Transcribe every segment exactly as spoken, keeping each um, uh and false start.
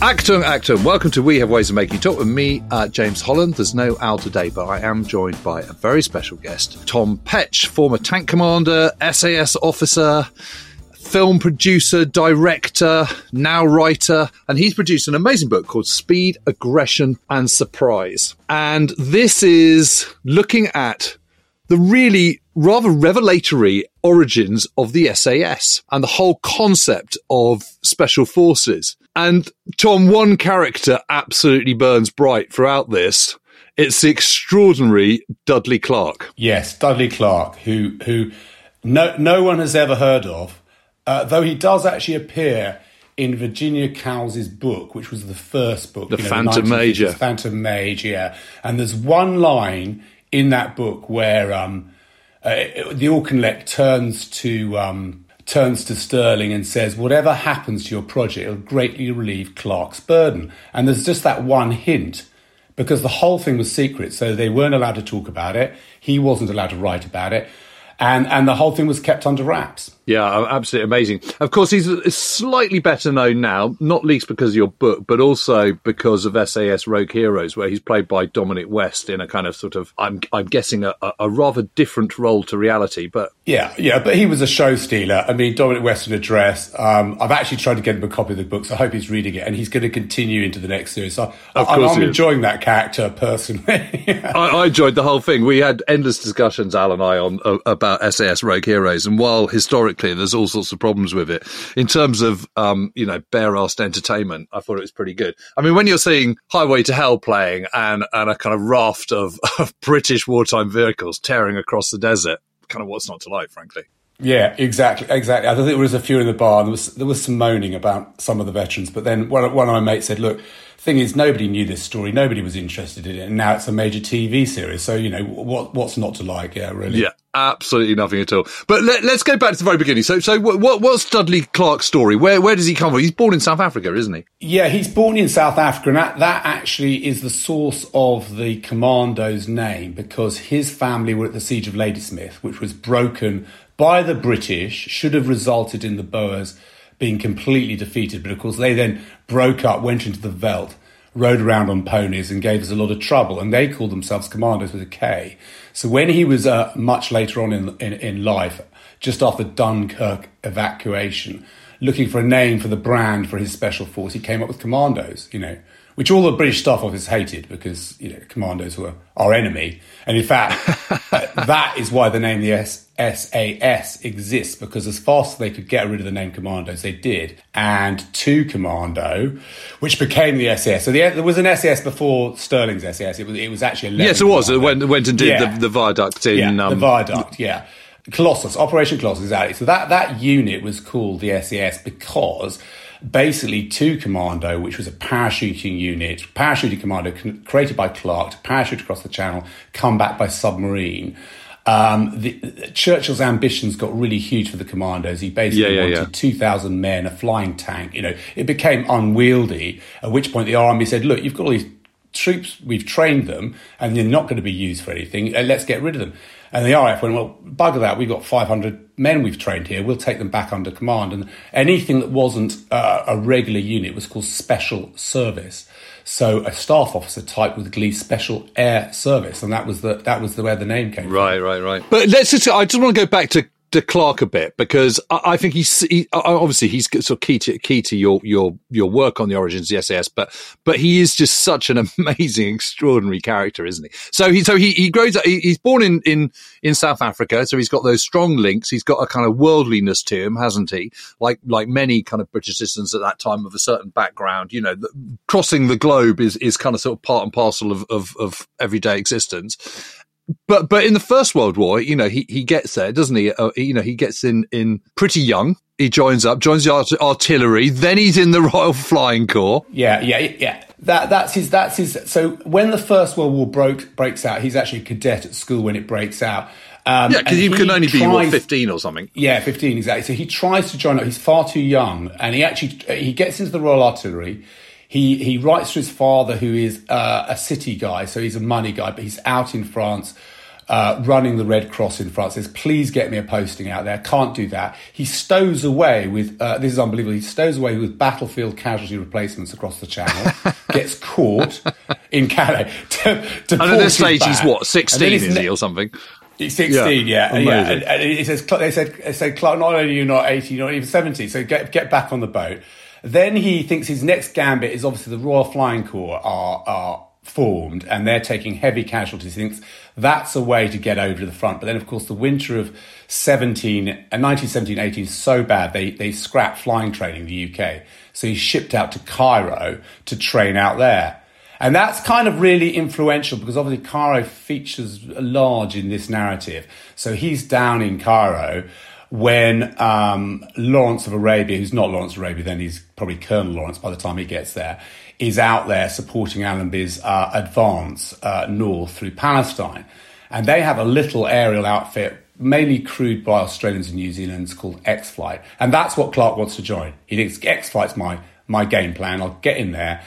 Acton, Acton, welcome to We Have Ways of Making You Talk with me, uh, James Holland. There's no Al today, but I am joined by a very special guest, Tom Petch, former tank commander, S A S officer, film producer, director, now writer, and he's produced an amazing book called Speed, Aggression and Surprise. And this is looking at the really rather revelatory origins of the S A S and the whole concept of special forces. And Tom, one character absolutely burns bright throughout this. It's the extraordinary Dudley Clarke. Yes, Dudley Clarke, who who no no one has ever heard of, uh, though he does actually appear in Virginia Cows's book, which was the first book. The you know, Phantom Mage. Phantom Mage, yeah. And there's one line in that book where um, uh, the Auchinleck turns to... Um, turns to Stirling and says, whatever happens to your project, it'll greatly relieve Clarke's burden. And there's just that one hint, because the whole thing was secret, so they weren't allowed to talk about it. He wasn't allowed to write about it. And and the whole thing was kept under wraps. Yeah, absolutely amazing. Of course, he's slightly better known now, not least because of your book, but also because of S A S Rogue Heroes, where he's played by Dominic West in a kind of sort of, I'm I'm guessing, a, a rather different role to reality. But yeah, yeah, but he was a show stealer. I mean, Dominic West in a dress. Um, I've actually tried to get him a copy of the book, so I hope he's reading it, and he's going to continue into the next series. So of course I'm, I'm enjoying that character personally. yeah. I, I enjoyed the whole thing. We had endless discussions, Al and I, on uh, about S A S Rogue Heroes, and while historically there's all sorts of problems with it, in terms of um, you know, bare-assed entertainment, I thought it was pretty good. I mean, when you're seeing Highway to Hell playing and and a kind of raft of, of British wartime vehicles tearing across the desert, kind of what's not to like, frankly. Yeah, exactly, exactly. I think there was a few in the bar, and there was there was some moaning about some of the veterans, but then one, one of my mates said, look, thing is, nobody knew this story, nobody was interested in it, and now it's a major T V series, so, you know, what what's not to like? Yeah, really. Yeah, absolutely nothing at all. But let, let's go back to the very beginning. So so what what's Dudley Clarke's story? Where where does he come from? He's born in South Africa, isn't he? Yeah, he's born in South Africa, and that, that actually is the source of the commando's name, because his family were at the Siege of Ladysmith, which was broken by the British, should have resulted in the Boers being completely defeated, but of course they then broke up, went into the veldt, rode around on ponies and gave us a lot of trouble, and they called themselves commandos with a K. So when he was uh, much later on in, in, in life, just after Dunkirk evacuation, looking for a name for the brand for his special force, he came up with commandos, you know, which all the British staff officers hated because, you know, commandos were our enemy. And in fact, that is why the name the S- SAS exists, because as fast as they could get rid of the name commandos, they did. And two Commando, which became the S A S. So the, there was an S A S before Stirling's S A S. It was, it was actually eleven. Yes, it was. Commando. It went, went and did yeah. the, the viaduct in... Yeah, um, the viaduct, yeah. Colossus, Operation Colossus, exactly. So that, that unit was called the S A S because... basically two Commando, which was a parachuting unit, parachuting commando created by Clarke to parachute across the channel, come back by submarine. Um, the, the, Churchill's ambitions got really huge for the commandos. He basically yeah, yeah, wanted yeah. two thousand men, a flying tank. You know, it became unwieldy, at which point the army said, look, you've got all these troops, we've trained them, and they're not going to be used for anything. Let's get rid of them. And the R A F went, well, bugger that, we've got five hundred men we've trained here, we'll take them back under command. And anything that wasn't uh, a regular unit was called Special Service. So a staff officer type with glee, Special Air Service, and that was the that was the where the name came right, from. Right, right, right. But let's just, I just want to go back to to Clarke a bit, because I, I think he's he, obviously he's so key to key to your your your work on the origins of the S A S, but but he is just such an amazing, extraordinary character, isn't he? So he so he, he grows up. He, he's born in, in in South Africa, so he's got those strong links. He's got a kind of worldliness to him, hasn't he? Like like many kind of British citizens at that time of a certain background, you know, the, crossing the globe is is kind of sort of part and parcel of of, of everyday existence. But but in the First World War, you know, he, he gets there, doesn't he? Uh, you know, he gets in, in pretty young he joins up, joins the art- artillery, then he's in the Royal Flying Corps. Yeah, yeah, yeah. That that's his that's his. So when the First World War broke breaks out, he's actually a cadet at school when it breaks out. Um, yeah, because he can only tries, be what, fifteen or something. Yeah, fifteen exactly. So he tries to join up. He's far too young, and he actually he gets into the Royal Artillery. He he writes to his father, who is uh, a city guy, so he's a money guy, but he's out in France. Uh, running the Red Cross in France, says, please get me a posting out there. Can't do that. He stows away with, uh, this is unbelievable, he stows away with battlefield casualty replacements across the channel, gets caught in Calais. To, to and at this stage, back. He's what, sixteen, is ne- he, or something? He's sixteen, yeah. yeah. yeah. And, and it says, they said, they said, not only are you not eighteen, not even seventeen, so get get back on the boat. Then he thinks his next gambit is obviously the Royal Flying Corps are are formed, and they're taking heavy casualties. He thinks that's a way to get over to the front. But then, of course, the winter of nineteen seventeen eighteen is so bad, they, they scrapped flying training in the U K. So he's shipped out to Cairo to train out there. And that's kind of really influential because obviously Cairo features large in this narrative. So he's down in Cairo when um, Lawrence of Arabia, who's not Lawrence of Arabia, then he's probably Colonel Lawrence by the time he gets there, is out there supporting Allenby's uh, advance uh, north through Palestine. And they have a little aerial outfit, mainly crewed by Australians and New Zealanders, called X-Flight. And that's what Clarke wants to join. He thinks X-Flight's my, my game plan. I'll get in there,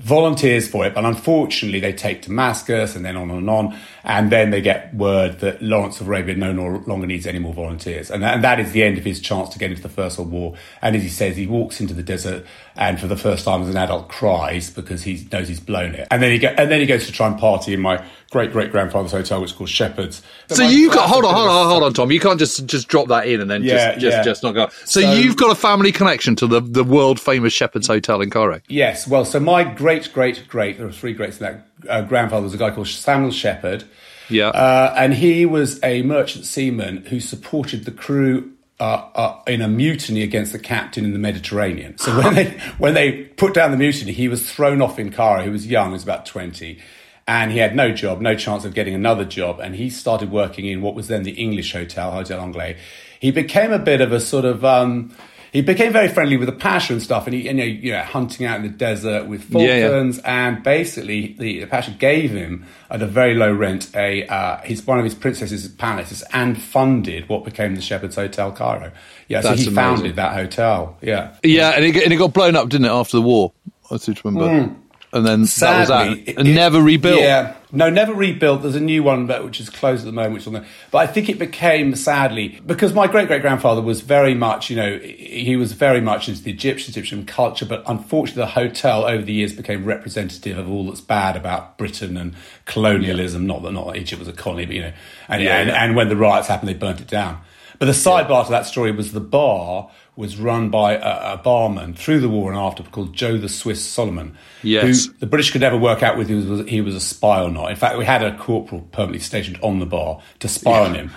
volunteers for it. But unfortunately, they take Damascus and then on and on. And then they get word that Lawrence of Arabia no longer needs any more volunteers. And that, and that is the end of his chance to get into the First World War. And as he says, he walks into the desert and for the first time as an adult cries because he knows he's blown it. And then he go, and then he goes to try and party in my great-great-grandfather's hotel, which is called Shepherd's. So, so you got... Hold on, hold on, hold on, Tom. You can't just just drop that in and then yeah, just, just, yeah. just not go. So, so you've got a family connection to the, the world-famous Shepherd's Hotel in Cairo. Yes. Well, so my great-great-great... There are three greats in that. Uh, grandfather was a guy called Samuel Shepherd. Yeah. Uh, and he was a merchant seaman who supported the crew uh, uh, in a mutiny against the captain in the Mediterranean. So when they when they put down the mutiny, he was thrown off in Cairo. He was young, he was about twenty. And he had no job, no chance of getting another job. And he started working in what was then the English Hotel, Hotel Anglais. He became a bit of a sort of... Um, He became very friendly with the Pasha and stuff, and he, and, you know, you know, hunting out in the desert with falcons. Yeah, yeah. And basically, the, the Pasha gave him at a very low rent a uh, his one of his princess's palaces and funded what became the Shepherd's Hotel Cairo. Yeah, That's so he amazing. founded that hotel. Yeah, yeah, and it, and it got blown up, didn't it, after the war? I seem to remember. Mm. And then Sadly, that was that. And it, never rebuilt. Yeah. No, never rebuilt. There's a new one, but which is closed at the moment. Which is on there. But I think it became, sadly, because my great-great-grandfather was very much, you know, he was very much into the Egyptian, Egyptian culture, but unfortunately the hotel over the years became representative of all that's bad about Britain and colonialism. Yeah. Not that not that Egypt was a colony, but, you know. And, yeah, and, yeah. and when the riots happened, they burnt it down. But the sidebar yeah. to that story was the bar was run by a, a barman through the war and after called Joe the Swiss Solomon, yes. who the British could never work out whether he was, he was a spy or not. In fact, we had a corporal permanently stationed on the bar to spy yeah. on him.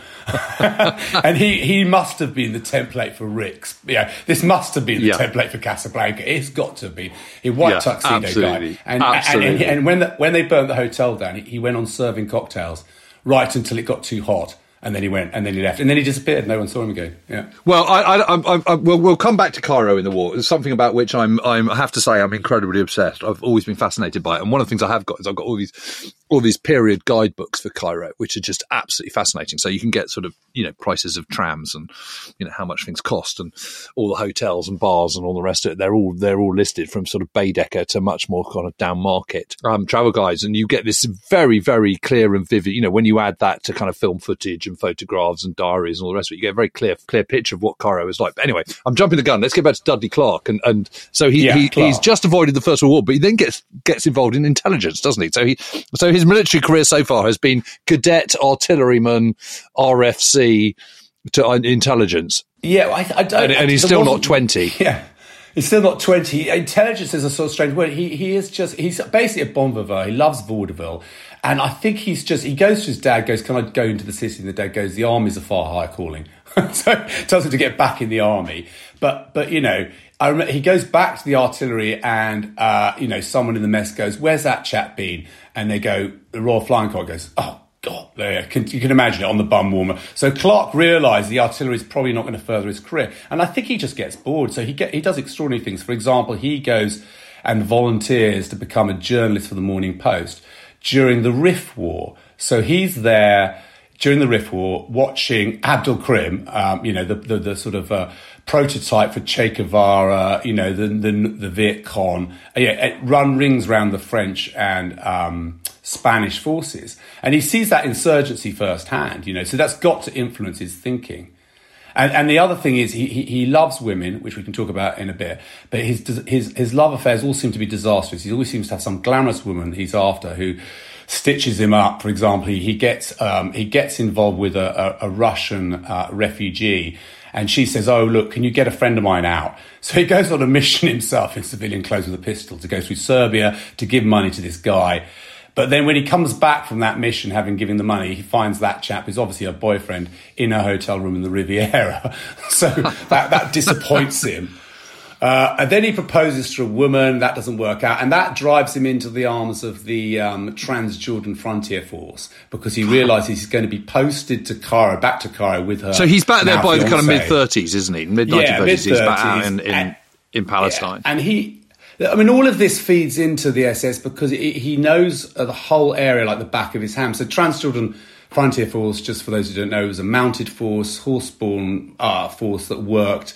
And he, he must have been the template for Ricks. Yeah, this must have been the yeah. template for Casablanca. It's got to be a white yeah, tuxedo absolutely. guy. And, absolutely. And, and, and when, the, when they burnt the hotel down, he, he went on serving cocktails right until it got too hot. And then he went, and then he left, and then he disappeared. No one saw him again. Yeah. Well, I, I, I, I we'll, we'll come back to Cairo in the war. It's something about which I'm, I'm, I have to say, I'm incredibly obsessed. I've always been fascinated by it. And one of the things I have got is I've got all these, all these period guidebooks for Cairo, which are just absolutely fascinating. So you can get sort of, you know, prices of trams and, you know, how much things cost and all the hotels and bars and all the rest of it. They're all, they're all listed from sort of Baedeker to much more kind of down market um, travel guides, and you get this very, very clear and vivid. You know, when you add that to kind of film footage and photographs and diaries and all the rest of it, you get a very clear clear picture of what Cairo is like. But anyway, I'm jumping the gun. Let's get back to Dudley Clarke. And, and so he, yeah, he he's just avoided the First World War, but he then gets gets involved in intelligence, doesn't he? So he so his military career so far has been cadet, artilleryman, R F C to uh, intelligence. Yeah, I, I don't... And, and he's still not twenty. Yeah. He's still not twenty. Intelligence is a sort of strange word. He he is just, he's basically a bon vivant. He loves vaudeville. And I think he's just, he goes to his dad, goes, can I go into the city? And the dad goes, the army's a far higher calling. So tells him to get back in the army. But, but you know, I remember he goes back to the artillery and, uh, you know, someone in the mess goes, where's that chap been? And they go, the Royal Flying Corps goes, oh, God, there, can, you can imagine it on the bum warmer. So Clarke realised the artillery is probably not going to further his career. And I think he just gets bored. So he get, he does extraordinary things. For example, he goes and volunteers to become a journalist for the Morning Post during the Rif war. So he's there during the Rif war watching Abdul-Krim, um, you know, the, the, the sort of uh, prototype for Che Guevara, you know, the, the, the Viet Cong, uh, yeah, run rings round the French and... Um, Spanish forces, and he sees that insurgency firsthand, you know, so that's got to influence his thinking. And and the other thing is he he, he loves women, which we can talk about in a bit, but his, his his love affairs all seem to be disastrous. He always seems to have some glamorous woman he's after who stitches him up. For example, he, he gets um, he gets involved with a, a, a Russian uh, refugee, and she says, oh, look, can you get a friend of mine out? So he goes on a mission himself in civilian clothes with a pistol to go through Serbia to give money to this guy. But then when he comes back from that mission, having given the money, he finds that chap, who's obviously her boyfriend, in a hotel room in the Riviera. So that, that disappoints him. Uh, and then he proposes to a woman. That doesn't work out. And that drives him into the arms of the um, Transjordan Frontier Force, because he realises he's going to be posted to Cairo, back to Cairo with her. So he's back there by fiancé. The kind of mid-thirties, isn't he? mid nineteen thirties, yeah, mid-thirties. He's back out in, in, and, in Palestine. Yeah, and he... I mean, all of this feeds into the S S because it, he knows the whole area like the back of his hand. So Transjordan Frontier Force, just for those who don't know, was a mounted force, horse-borne uh, force that worked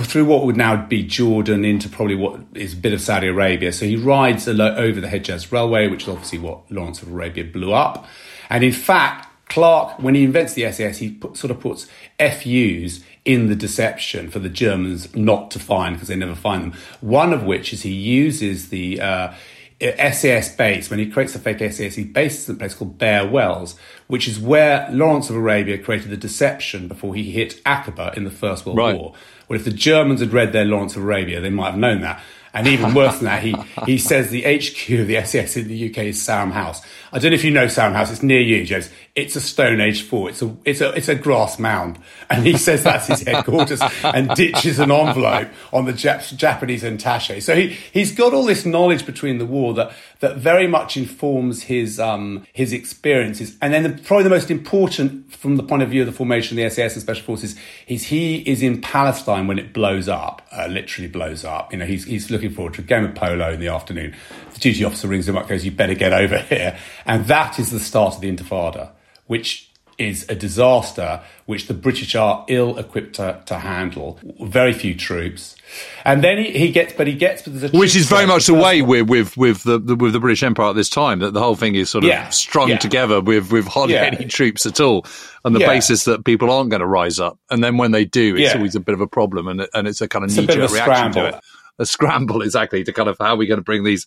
through what would now be Jordan into probably what is a bit of Saudi Arabia. So he rides over the Hejaz Railway, which is obviously what Lawrence of Arabia blew up. And in fact, Clarke, when he invents the S S, he put, sort of puts F U's in the deception for the Germans not to find, because they never find them. One of which is he uses the uh, S A S base. When he creates the fake S A S, he bases in a place called Bear Wells, which is where Lawrence of Arabia created the deception before he hit Aqaba in the First World right. War. Well, if the Germans had read their Lawrence of Arabia, they might have known that. And even worse than that, he, he says the H Q of the S A S in the U K is Sarum House. I don't know if you know Sarum House. It's near you, James. It's a Stone Age fort. It's a it's a it's a grass mound. And he says that's his headquarters and ditches an envelope on the Jap- Japanese attaché. So he he's got all this knowledge between the war that that very much informs his um his experiences. And then the, probably the most important from the point of view of the formation of the S A S and Special Forces is he is in Palestine when it blows up, uh, literally blows up. You know, he's he's looking forward to a game of polo in the afternoon. The duty officer rings him up, goes, you better get over here. And that is the start of the Intifada, which is a disaster which the British are ill-equipped to, to handle. Very few troops. And then he, he gets, but he gets... But there's a which is very much the way with, with, with, the, with the British Empire at this time, that the whole thing is sort of yeah. strung yeah. together with, with hardly yeah. any troops at all, on the yeah. basis that people aren't going to rise up. And then when they do, it's yeah. always a bit of a problem, and, and it's a kind of it's knee-jerk of reaction scramble. to it. A scramble, exactly, to kind of how are we going to bring these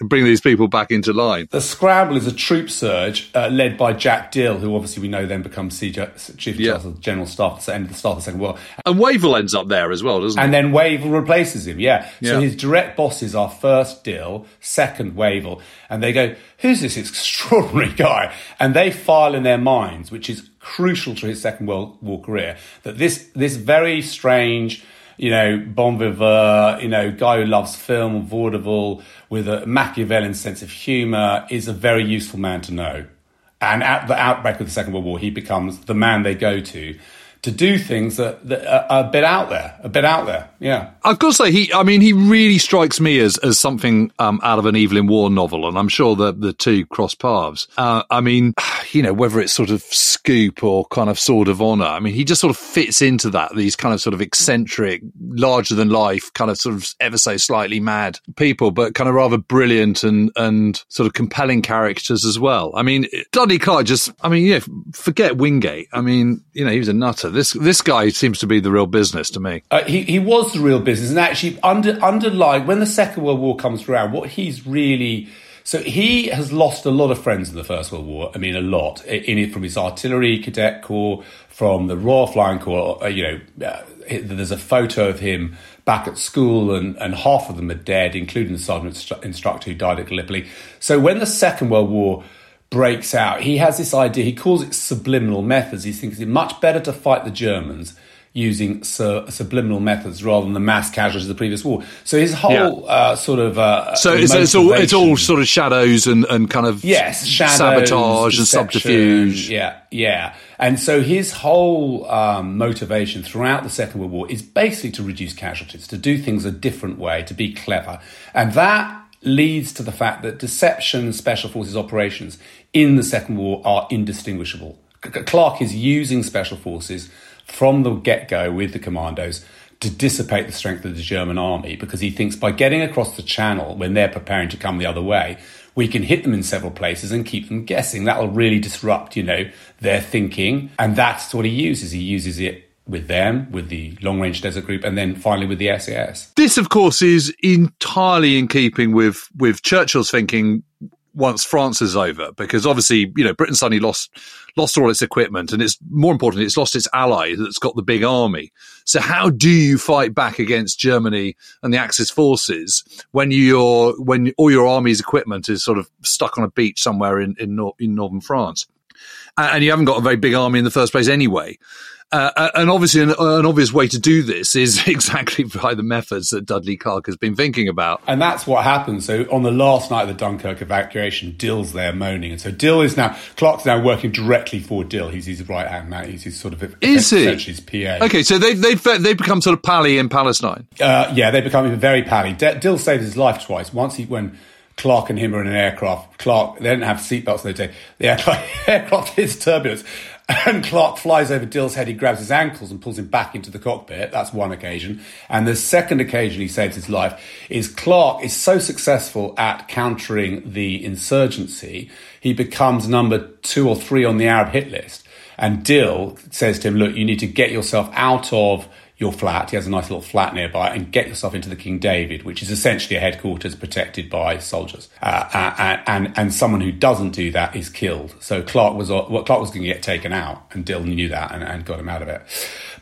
bring these people back into line. The scramble is a troop surge uh, led by Jack Dill, who obviously we know then becomes C- Chief yeah. of General Staff at the end of the Staff of the Second World. And Wavell ends up there as well, doesn't he? And then Wavell replaces him, yeah. yeah. So his direct bosses are first Dill, second Wavell, and they go, who's this extraordinary guy? And they file in their minds, which is crucial to his Second World War career, that this this very strange... you know, bon vivant, you know, guy who loves film, vaudeville, with a Machiavellian sense of humour, is a very useful man to know. And at the outbreak of the Second World War, he becomes the man they go to to do things that, that are a bit out there, a bit out there, yeah. I've got to say, he, I mean, he really strikes me as as something um, out of an Evelyn Waugh novel, and I'm sure the, the two cross paths. Uh, I mean, you know, whether it's sort of Scoop or kind of Sword of Honour, I mean, he just sort of fits into that, these kind of sort of eccentric, larger-than-life, kind of sort of ever so slightly mad people, but kind of rather brilliant and, and sort of compelling characters as well. I mean, Dudley Clarke just, I mean, yeah, forget Wingate. I mean, you know, he was a nutter. This this guy seems to be the real business to me. Uh, he he was the real business, and actually under underlying when the Second World War comes around, what he's really so he has lost a lot of friends in the First World War. I mean, a lot in it from his artillery cadet corps, from the Royal Flying Corps. You know, uh, there's a photo of him back at school, and, and half of them are dead, including the sergeant instru- instructor who died at Gallipoli. So when the Second World War breaks out, he has this idea, he calls it subliminal methods. He thinks it's much better to fight the Germans using su- subliminal methods rather than the mass casualties of the previous war. So his whole yeah. uh, sort of uh, so it's, it's all it's all sort of shadows and, and kind of yes, shadows, sabotage and subterfuge. Yeah, yeah. And so his whole um, motivation throughout the Second World War is basically to reduce casualties, to do things a different way, to be clever, and that leads to the fact that deception and special forces operations in the Second War are indistinguishable. Clarke is using special forces from the get-go with the commandos to dissipate the strength of the German army, because he thinks by getting across the channel when they're preparing to come the other way, we can hit them in several places and keep them guessing. That'll really disrupt, you know, their thinking. And that's what he uses. He uses it with them, with the Long Range Desert Group, and then finally with the S A S. This, of course, is entirely in keeping with, with Churchill's thinking once France is over, because obviously, you know, Britain suddenly lost lost all its equipment, and it's more importantly, it's lost its ally that's got the big army. So how do you fight back against Germany and the Axis forces when your when all your army's equipment is sort of stuck on a beach somewhere in in, nor- in northern France, and you haven't got a very big army in the first place anyway? Uh, and obviously, an, an obvious way to do this is exactly by the methods that Dudley Clarke has been thinking about. And that's what happened. So on the last night of the Dunkirk evacuation, Dill's there moaning. And so Dill is now, Clarke's now working directly for Dill. He's his right-hand man. He's his sort of, is he? His P A. Okay, so they've, they've, they've become sort of pally in Palestine. Uh, yeah, they've become even very pally. D- Dill saved his life twice. Once he, when Clarke and him are in an aircraft, Clarke, they didn't have seatbelts in those days. The aircraft, aircraft hits turbulence. And Clarke flies over Dill's head, he grabs his ankles and pulls him back into the cockpit. That's one occasion. And the second occasion he saves his life is Clarke is so successful at countering the insurgency, he becomes number two or three on the Arab hit list. And Dill says to him, look, you need to get yourself out of your flat. He has a nice little flat nearby, and get yourself into the King David, which is essentially a headquarters protected by soldiers. Uh, and, and and someone who doesn't do that is killed. So Clarke was what well, Clarke was going to get taken out, and Dill knew that and, and got him out of it.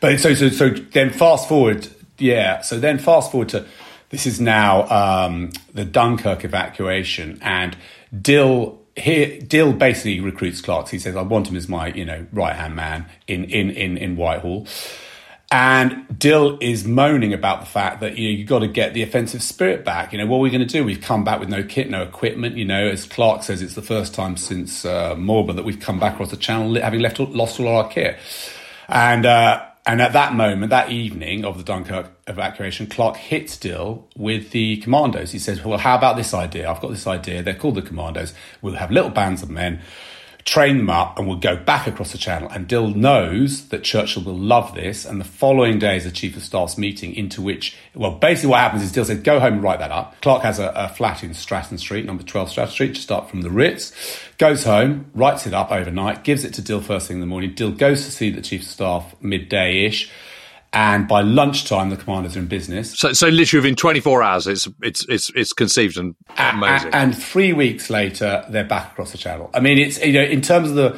But so so so then fast forward, yeah. So then fast forward to this is now um, the Dunkirk evacuation, and Dill. Here, Dill basically recruits Clarke. He says, "I want him as my you know right hand man in in in in Whitehall." And Dill is moaning about the fact that, you know, you've got to get the offensive spirit back. You know, what are we going to do? We've come back with no kit, no equipment. You know, as Clarke says, it's the first time since uh, Morban that we've come back across the channel having left lost all our kit. And uh, and at that moment, that evening of the Dunkirk evacuation, Clarke hits Dill with the commandos. He says, well, how about this idea? I've got this idea. They're called the commandos. We'll have little bands of men, train them up, and we'll go back across the channel. And Dill knows that Churchill will love this. And the following day is a Chief of Staff's meeting, into which, well, basically what happens is Dill said, go home and write that up. Clarke has a, a flat in Stratton Street, number twelve Stratton Street, just up from the Ritz. Goes home, writes it up overnight, gives it to Dill first thing in the morning. Dill goes to see the Chief of Staff midday-ish. And by lunchtime, the commanders are in business. So, so literally within twenty-four hours, it's it's it's, it's conceived and amazing. And, and three weeks later, they're back across the channel. I mean, it's, you know, in terms of the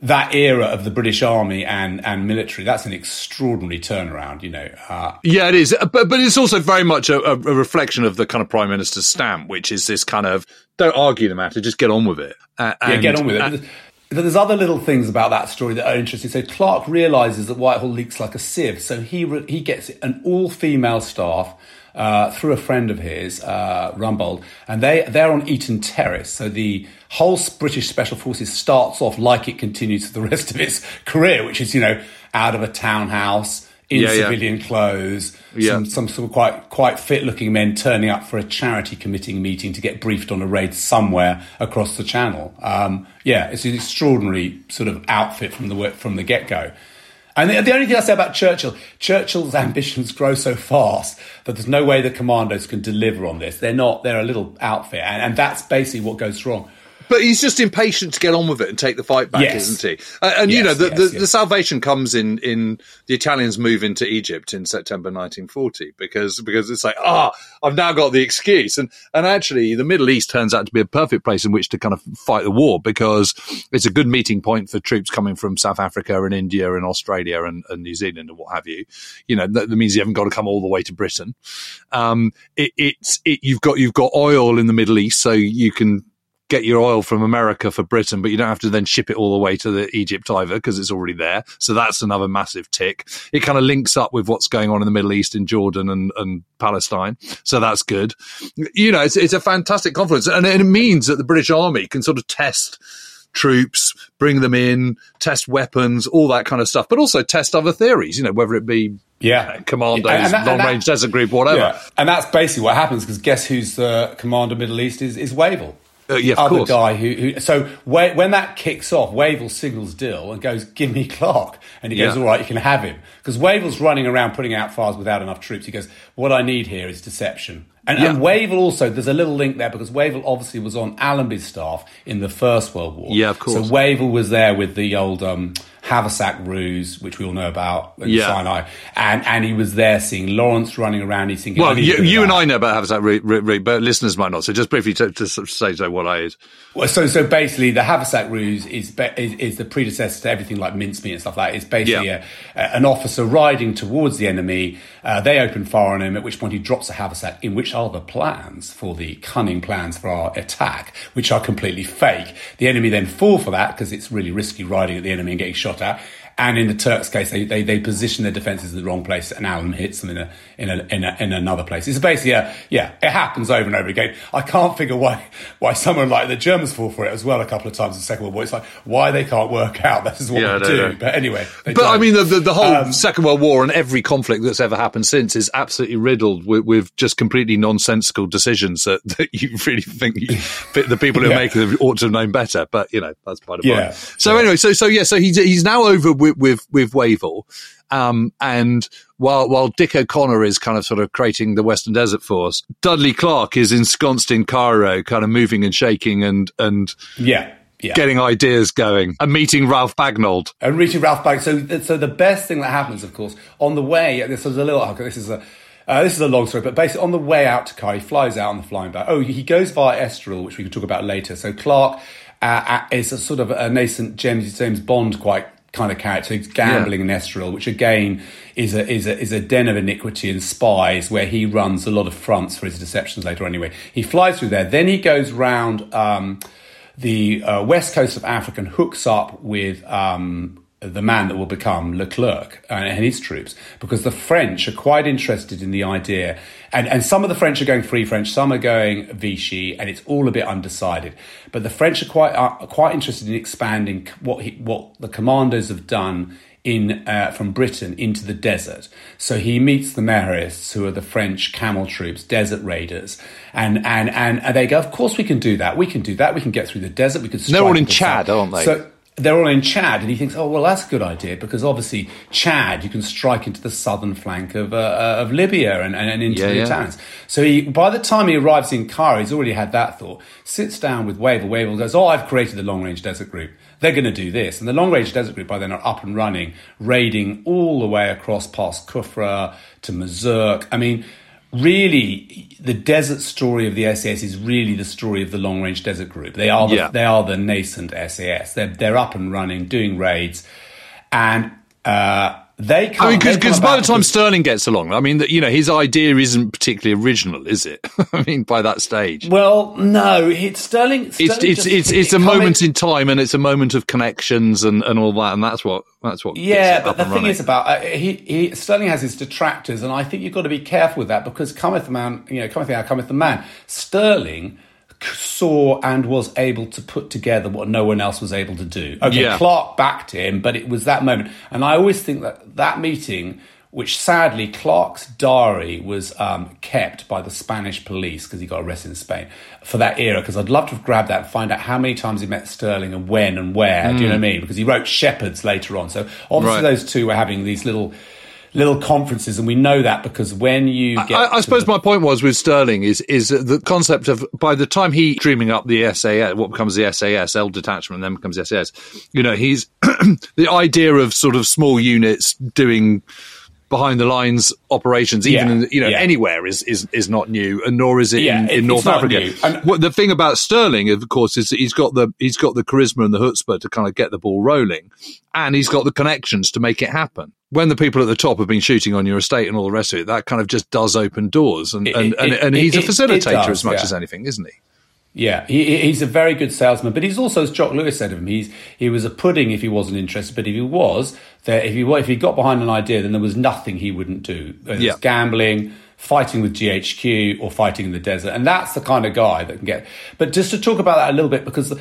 that era of the British Army and, and military, that's an extraordinary turnaround, you know. Uh, yeah, it is. But but it's also very much a, a reflection of the kind of Prime Minister's stamp, which is this kind of, don't argue the matter, just get on with it. Uh, and, yeah, get on with it. And, there's other little things about that story that are interesting. So Clarke realises that Whitehall leaks like a sieve. So he re- he gets an all-female staff uh, through a friend of his, uh, Rumbold, and they, they're on Eton Terrace. So the whole British Special Forces starts off like it continues for the rest of its career, which is, you know, out of a townhouse, in yeah, civilian yeah. clothes, yeah. some, some sort of quite quite fit-looking men turning up for a charity committee meeting to get briefed on a raid somewhere across the channel. Um, yeah, it's an extraordinary sort of outfit from the from the get-go. And the, the only thing I say about Churchill, Churchill's ambitions grow so fast that there's no way the commandos can deliver on this. They're not; they're a little outfit, and, and that's basically what goes wrong. But he's just impatient to get on with it and take the fight back, yes. isn't he? Uh, and, yes, you know, the, yes, the, yes. the salvation comes in, in the Italians' move into Egypt in September nineteen forty, because because it's like, ah, oh, I've now got the excuse. And and actually, the Middle East turns out to be a perfect place in which to kind of fight the war, because it's a good meeting point for troops coming from South Africa and India and Australia and, and New Zealand and what have you. You know, that means you haven't got to come all the way to Britain. Um, it, it's it, you've got you've got oil in the Middle East, so you can get your oil from America for Britain, but you don't have to then ship it all the way to the Egypt either because it's already there. So that's another massive tick. It kind of links up with what's going on in the Middle East, in Jordan and, and Palestine. So that's good. You know, it's, it's a fantastic conference. And it means that the British Army can sort of test troops, bring them in, test weapons, all that kind of stuff, but also test other theories, you know, whether it be yeah. you know, commandos, that, Long that, Range Desert Group, whatever. Yeah. And that's basically what happens, because guess who's the commander Middle East is, is Wavell. Uh, yeah, of other course. guy who, who so wh- when that kicks off, Wavell signals Dill and goes, "Give me Clarke," and he yeah. goes, "All right, you can have him," because Wavell's running around putting out fires without enough troops. He goes, "What I need here is deception." And, yeah. and Wavell also, there's a little link there, because Wavell obviously was on Allenby's staff in the First World War. Yeah, of course. So Wavell was there with the old um, Haversack ruse, which we all know about, in yeah. Sinai. And and he was there seeing Lawrence running around. He's thinking, well, you, you and I know about Haversack ruse, r- r- but listeners might not. So just briefly to, to say so what I is. Well, so so basically, the Haversack ruse is, be- is is the predecessor to everything like mincemeat and stuff like that. It's basically yeah. a, a, an officer riding towards the enemy. Uh, they open fire on him, at which point he drops a haversack, in which are the plans for the cunning plans for our attack, which are completely fake. The enemy then fall for that, because it's really risky riding at the enemy and getting shot at. And in the Turks' case, they, they, they position their defences in the wrong place, and Allen hits them in a in a, in, a, in another place. It's basically a yeah. It happens over and over again. I can't figure why why someone like the Germans fall for it as well a couple of times in the Second World War. It's like, why they can't work out. That is what yeah, we no, do. No. But anyway, but don't. I mean, the the, the whole um, Second World War and every conflict that's ever happened since is absolutely riddled with, with just completely nonsensical decisions that, that you really think you, the people who yeah. are making them ought to have known better. But you know, that's part of yeah. it. So yeah. anyway, so so yeah, so he's he's now over with with, with Wavell, um, and while while Dick O'Connor is kind of sort of creating the Western Desert Force, Dudley Clarke is ensconced in Cairo, kind of moving and shaking and and yeah, yeah. getting ideas going, and meeting Ralph Bagnold. And meeting Ralph Bagnold. So so the best thing that happens, of course, on the way. This is a little. This is a. Uh, this is a long story, but basically on the way out to Cairo, he flies out on the flying back. Oh, he goes via Estoril, which we can talk about later. So Clarke uh, is a sort of a nascent James James Bond quite. kind of character, gambling yeah. in Estoril, which again is a is a is a den of iniquity and spies, where he runs a lot of fronts for his deceptions later. Anyway, he flies through there, then he goes round um, the uh, west coast of Africa and hooks up with um, the man that will become Leclerc and his troops, because the French are quite interested in the idea, and and some of the French are going Free French, some are going Vichy, and it's all a bit undecided. But the French are quite are quite interested in expanding what he, what the commandos have done in uh, from Britain into the desert. So he meets the Maharists, who are the French camel troops, desert raiders, and and and, and they go, of course we can do that, we can do that, we can get through the desert, we can. They're all in Chad, aren't they? So, they're all in Chad, and he thinks, oh, well, that's a good idea, because obviously Chad, you can strike into the southern flank of uh, uh, of Libya and, and, and into yeah, the yeah. Italians. So he, by the time he arrives in Cairo, he's already had that thought, sits down with Wavell. Wavell goes, oh, I've created the Long Range Desert Group. They're going to do this. And the Long Range Desert Group by then are up and running, raiding all the way across past Kufra to Mazurk. I mean, really, the desert story of the S A S is really the story of the Long Range Desert Group. They are the, yeah. they are the nascent S A S. They're they're up and running, doing raids, and uh, they can't. I mean, because by the time because, Stirling gets along, I mean, the, you know, his idea isn't particularly original, is it? I mean, by that stage. Well, no, it's Stirling. Stirling it's it's just, it's, it's it a moment in, in time, and it's a moment of connections and, and all that, and that's what. That's what. Yeah, but the thing running. is about uh, he, he Stirling has his detractors, and I think you've got to be careful with that, because cometh the man, you know, cometh the hour, cometh the man. Stirling saw and was able to put together what no one else was able to do. Okay, yeah. Clarke backed him, but it was that moment, and I always think that that meeting, which sadly Clarke's diary was um, kept by the Spanish police because he got arrested in Spain for that era, because I'd love to have grabbed that and find out how many times he met Stirling and when and where, mm. do you know what I mean? Because he wrote Shepherds later on. So obviously right. those two were having these little little conferences, and we know that because when you get... I, I suppose the- my point was with Stirling is is the concept of, by the time he dreaming up the S A S, what becomes the S A S, L Detachment, and then becomes the S A S, you know, he's... the idea of sort of small units doing... behind the lines operations, even yeah, in, you know yeah. anywhere, is, is is not new, and nor is it yeah, in, in it, North Africa. And what, the thing about Stirling, of course, is that he's got the he's got the charisma and the chutzpah to kind of get the ball rolling, and he's got the connections to make it happen. When the people at the top have been shooting on your estate and all the rest of it, that kind of just does open doors, and it, and, it, and, and it, he's it, a facilitator does, as much yeah. as anything, isn't he? Yeah, he, he's a very good salesman, but he's also, as Jock Lewis said of him, he's he was a pudding if he wasn't interested, but if he was, there, if he if he got behind an idea, then there was nothing he wouldn't do. Whether yeah. it's gambling, fighting with G H Q, or fighting in the desert, and that's the kind of guy that can get. But just to talk about that a little bit, because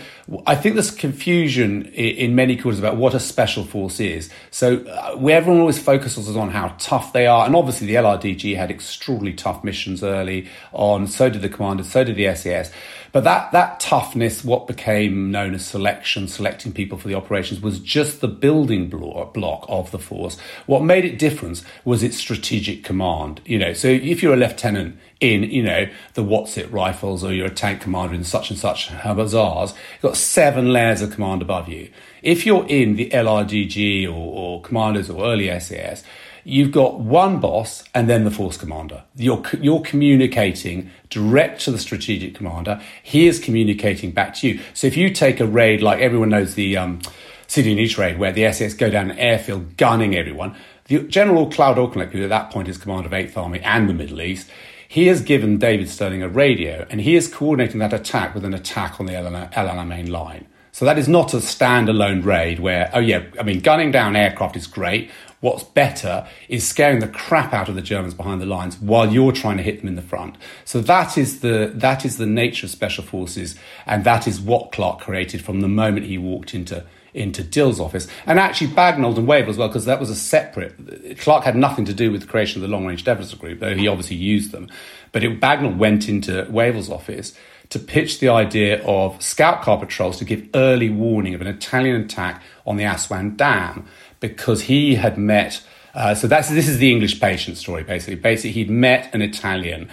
I think there's confusion in many quarters about what a special force is. So where everyone always focuses on how tough they are, and obviously the L R D G had extraordinarily tough missions early on. So did the commanders, so did the S A S. But that that toughness, what became known as selection, selecting people for the operations, was just the building block of the force. What made it different was its strategic command. You know, so if you're a lieutenant in, you know, the Watsit Rifles, or you're a tank commander in such and such hussars, you've got seven layers of command above you. If you're in the L R D G or, or commanders or early S A S, you've got one boss and then the force commander. You're you're communicating direct to the strategic commander. He is communicating back to you. So if you take a raid, like everyone knows the um, Sidinish raid, where the S A S go down an airfield gunning everyone, the General Claude Auchinleck, who at that point is commander of Eighth Army and the Middle East, he has given David Stirling a radio, and he is coordinating that attack with an attack on the El Alamein line. So that is not a standalone raid where, oh yeah, I mean, gunning down aircraft is great. What's better is scaring the crap out of the Germans behind the lines while you're trying to hit them in the front. So that is the that is the nature of special forces, and that is what Clarke created from the moment he walked into into Dill's office. And actually Bagnold and Wavell as well, because that was a separate... Clarke had nothing to do with the creation of the Long Range Desert Group, though he obviously used them. But it, Bagnold went into Wavell's office to pitch the idea of scout car patrols to give early warning of an Italian attack on the Aswan Dam, because he had met... Uh, so that's this is the English patient story, basically. Basically, he'd met an Italian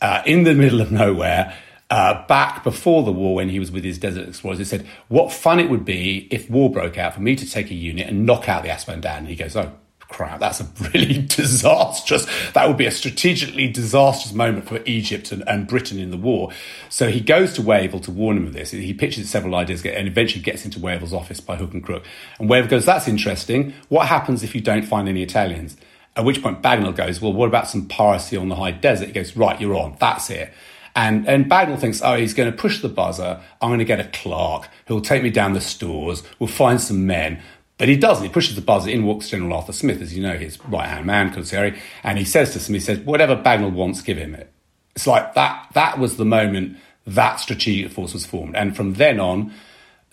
uh, in the middle of nowhere uh, back before the war when he was with his desert explorers. He said, what fun it would be if war broke out for me to take a unit and knock out the Aswan Dam. And he goes, oh, crap, that's a really disastrous... That would be a strategically disastrous moment for Egypt and, and Britain in the war. So he goes to Wavell to warn him of this. He pitches several ideas and eventually gets into Wavell's office by hook and crook. And Wavell goes, that's interesting. What happens if you don't find any Italians? At which point Bagnold goes, well, what about some piracy on the high desert? He goes, right, you're on. That's it. And and Bagnold thinks, oh, he's going to push the buzzer. I'm going to get a Clarke who'll take me down the stores. We'll find some men. But he doesn't. He pushes the buzzer. In walks General Arthur Smith, as you know, his right-hand man, Conseri, and he says to Smith, he says, whatever Bagnold wants, give him it. It's like that that was the moment that strategic force was formed. And from then on,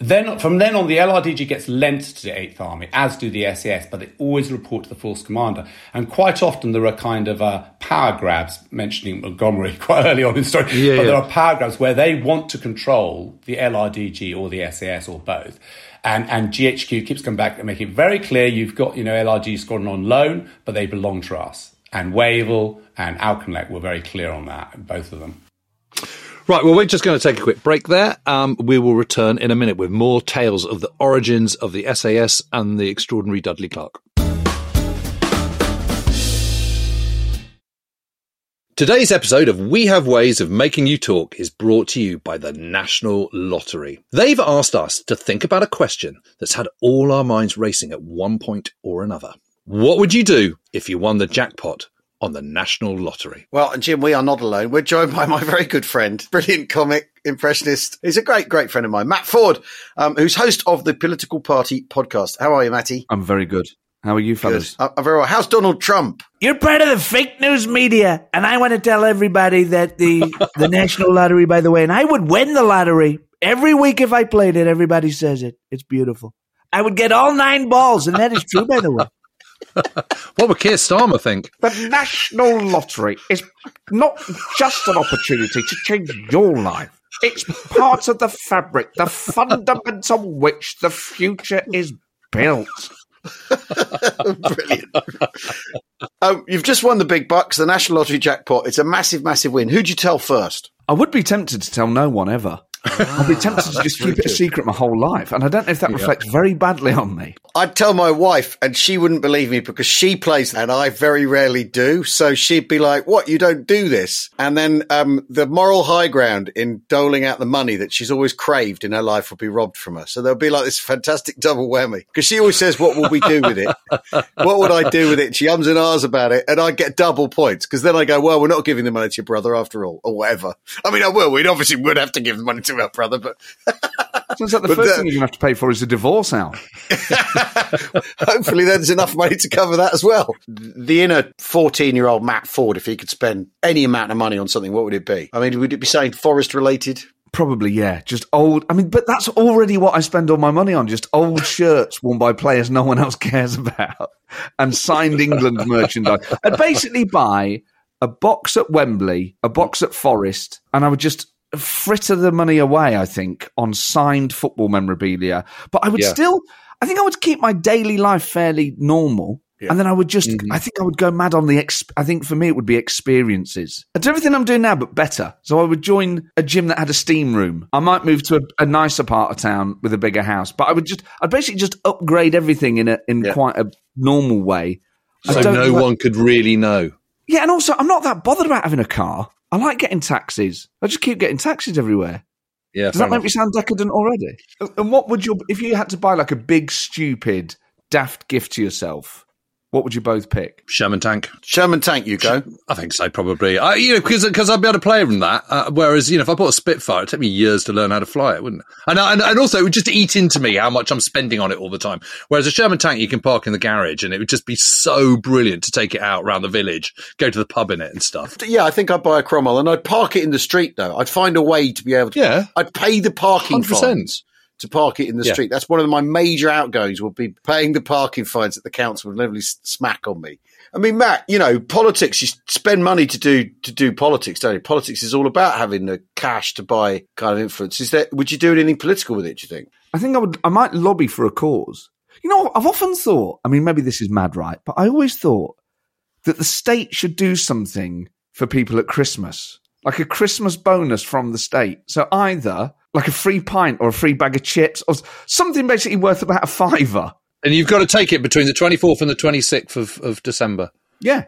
then from then on, the L R D G gets lent to the Eighth Army, as do the S A S, but they always report to the force commander. And quite often there are kind of uh, power grabs, mentioning Montgomery quite early on in the story, yeah, but yeah. there are power grabs where they want to control the L R D G or the S A S or both. And and G H Q keeps coming back and making it very clear, you've got, you know, L R G squadron on loan, but they belong to us. And Wavell and Auchinleck were very clear on that, both of them. Right, well, we're just going to take a quick break there. Um, we will return in a minute with more tales of the origins of the S A S and the extraordinary Dudley Clarke. Today's episode of We Have Ways of Making You Talk is brought to you by the National Lottery. They've asked us to think about a question that's had all our minds racing at one point or another. What would you do if you won the jackpot on the National Lottery? Well, and Jim, we are not alone. We're joined by my very good friend, brilliant comic, impressionist. He's a great, great friend of mine, Matt Ford, um, who's host of the Political Party podcast. How are you, Matty? I'm very good. How are you, fellas? Good. I'm very well. How's Donald Trump? You're part of the fake news media, and I want to tell everybody that the the National Lottery, by the way, and I would win the lottery every week if I played it. Everybody says it. It's beautiful. I would get all nine balls, and that is true, by the way. What would Keir Starmer think? The National Lottery is not just an opportunity to change your life. It's part of the fabric, the fundament on which the future is built. Brilliant. Um, you've just won the big bucks, the National Lottery jackpot. It's a massive, massive win. Who'd you tell first? I would be tempted to tell no one ever. Ah, I'd be tempted to just really keep it good. a secret my whole life. And I don't know if that yeah. reflects very badly on me. I'd tell my wife, and she wouldn't believe me because she plays and I very rarely do. So she'd be like, what, you don't do this? And then um, the moral high ground in doling out the money that she's always craved in her life would be robbed from her. So there'll be like this fantastic double whammy. Because she always says, what will we do with it? What would I do with it? She ums and ahs about it. And I get double points because then I go, well, we're not giving the money to your brother after all, or whatever. I mean, I will. We'd obviously would have to give the money to to her brother, but sounds like the but first the, thing you're going to have to pay for is a divorce, Al. Hopefully there's enough money to cover that as well. The inner fourteen-year-old Matt Ford, if he could spend any amount of money on something, what would it be? I mean, would it be saying forest-related? Probably, yeah. Just old. I mean, but that's already what I spend all my money on, just old shirts worn by players no one else cares about and signed England merchandise. I'd basically buy a box at Wembley, a box at Forest, and I would just fritter the money away, I think, on signed football memorabilia. But I would yeah. still, I think I would keep my daily life fairly normal. Yeah. And then I would just, mm-hmm. I think I would go mad on the, exp- I think for me it would be experiences. I'd do everything I'm doing now, but better. So I would join a gym that had a steam room. I might move to a, a nicer part of town with a bigger house, but I would just, I'd basically just upgrade everything in a in yeah. quite a normal way. So no one could really know. Yeah, and also I'm not that bothered about having a car. I like getting taxis. I just keep getting taxis everywhere. Yeah, does that make me sound decadent already? And what would your, if you had to buy like a big, stupid, daft gift to yourself, what would you both pick? Sherman Tank. Sherman Tank, you go. I think so, probably. I, you know, because I'd be able to play from that. Uh, whereas, you know, if I bought a Spitfire, it'd take me years to learn how to fly it, wouldn't it? And, and and also, it would just eat into me how much I'm spending on it all the time. Whereas a Sherman Tank, you can park in the garage, and it would just be so brilliant to take it out around the village, go to the pub in it and stuff. Yeah, I think I'd buy a Cromwell, and I'd park it in the street, though. I'd find a way to be able to. Yeah. I'd pay the parking fines. To park it in the yeah. street. That's one of my major outgoings, will be paying the parking fines that the council would literally smack on me. I mean, Matt, you know, politics, you spend money to do to do politics, don't you? Politics is all about having the cash to buy kind of influence. Is that, would you do anything political with it, do you think? I think I would. I might lobby for a cause. You know, I've often thought, I mean, maybe this is mad, right? But I always thought that the state should do something for people at Christmas, like a Christmas bonus from the state. So either like a free pint or a free bag of chips or something basically worth about a fiver. And you've got to take it between the twenty-fourth and the twenty-sixth of, of December. Yeah.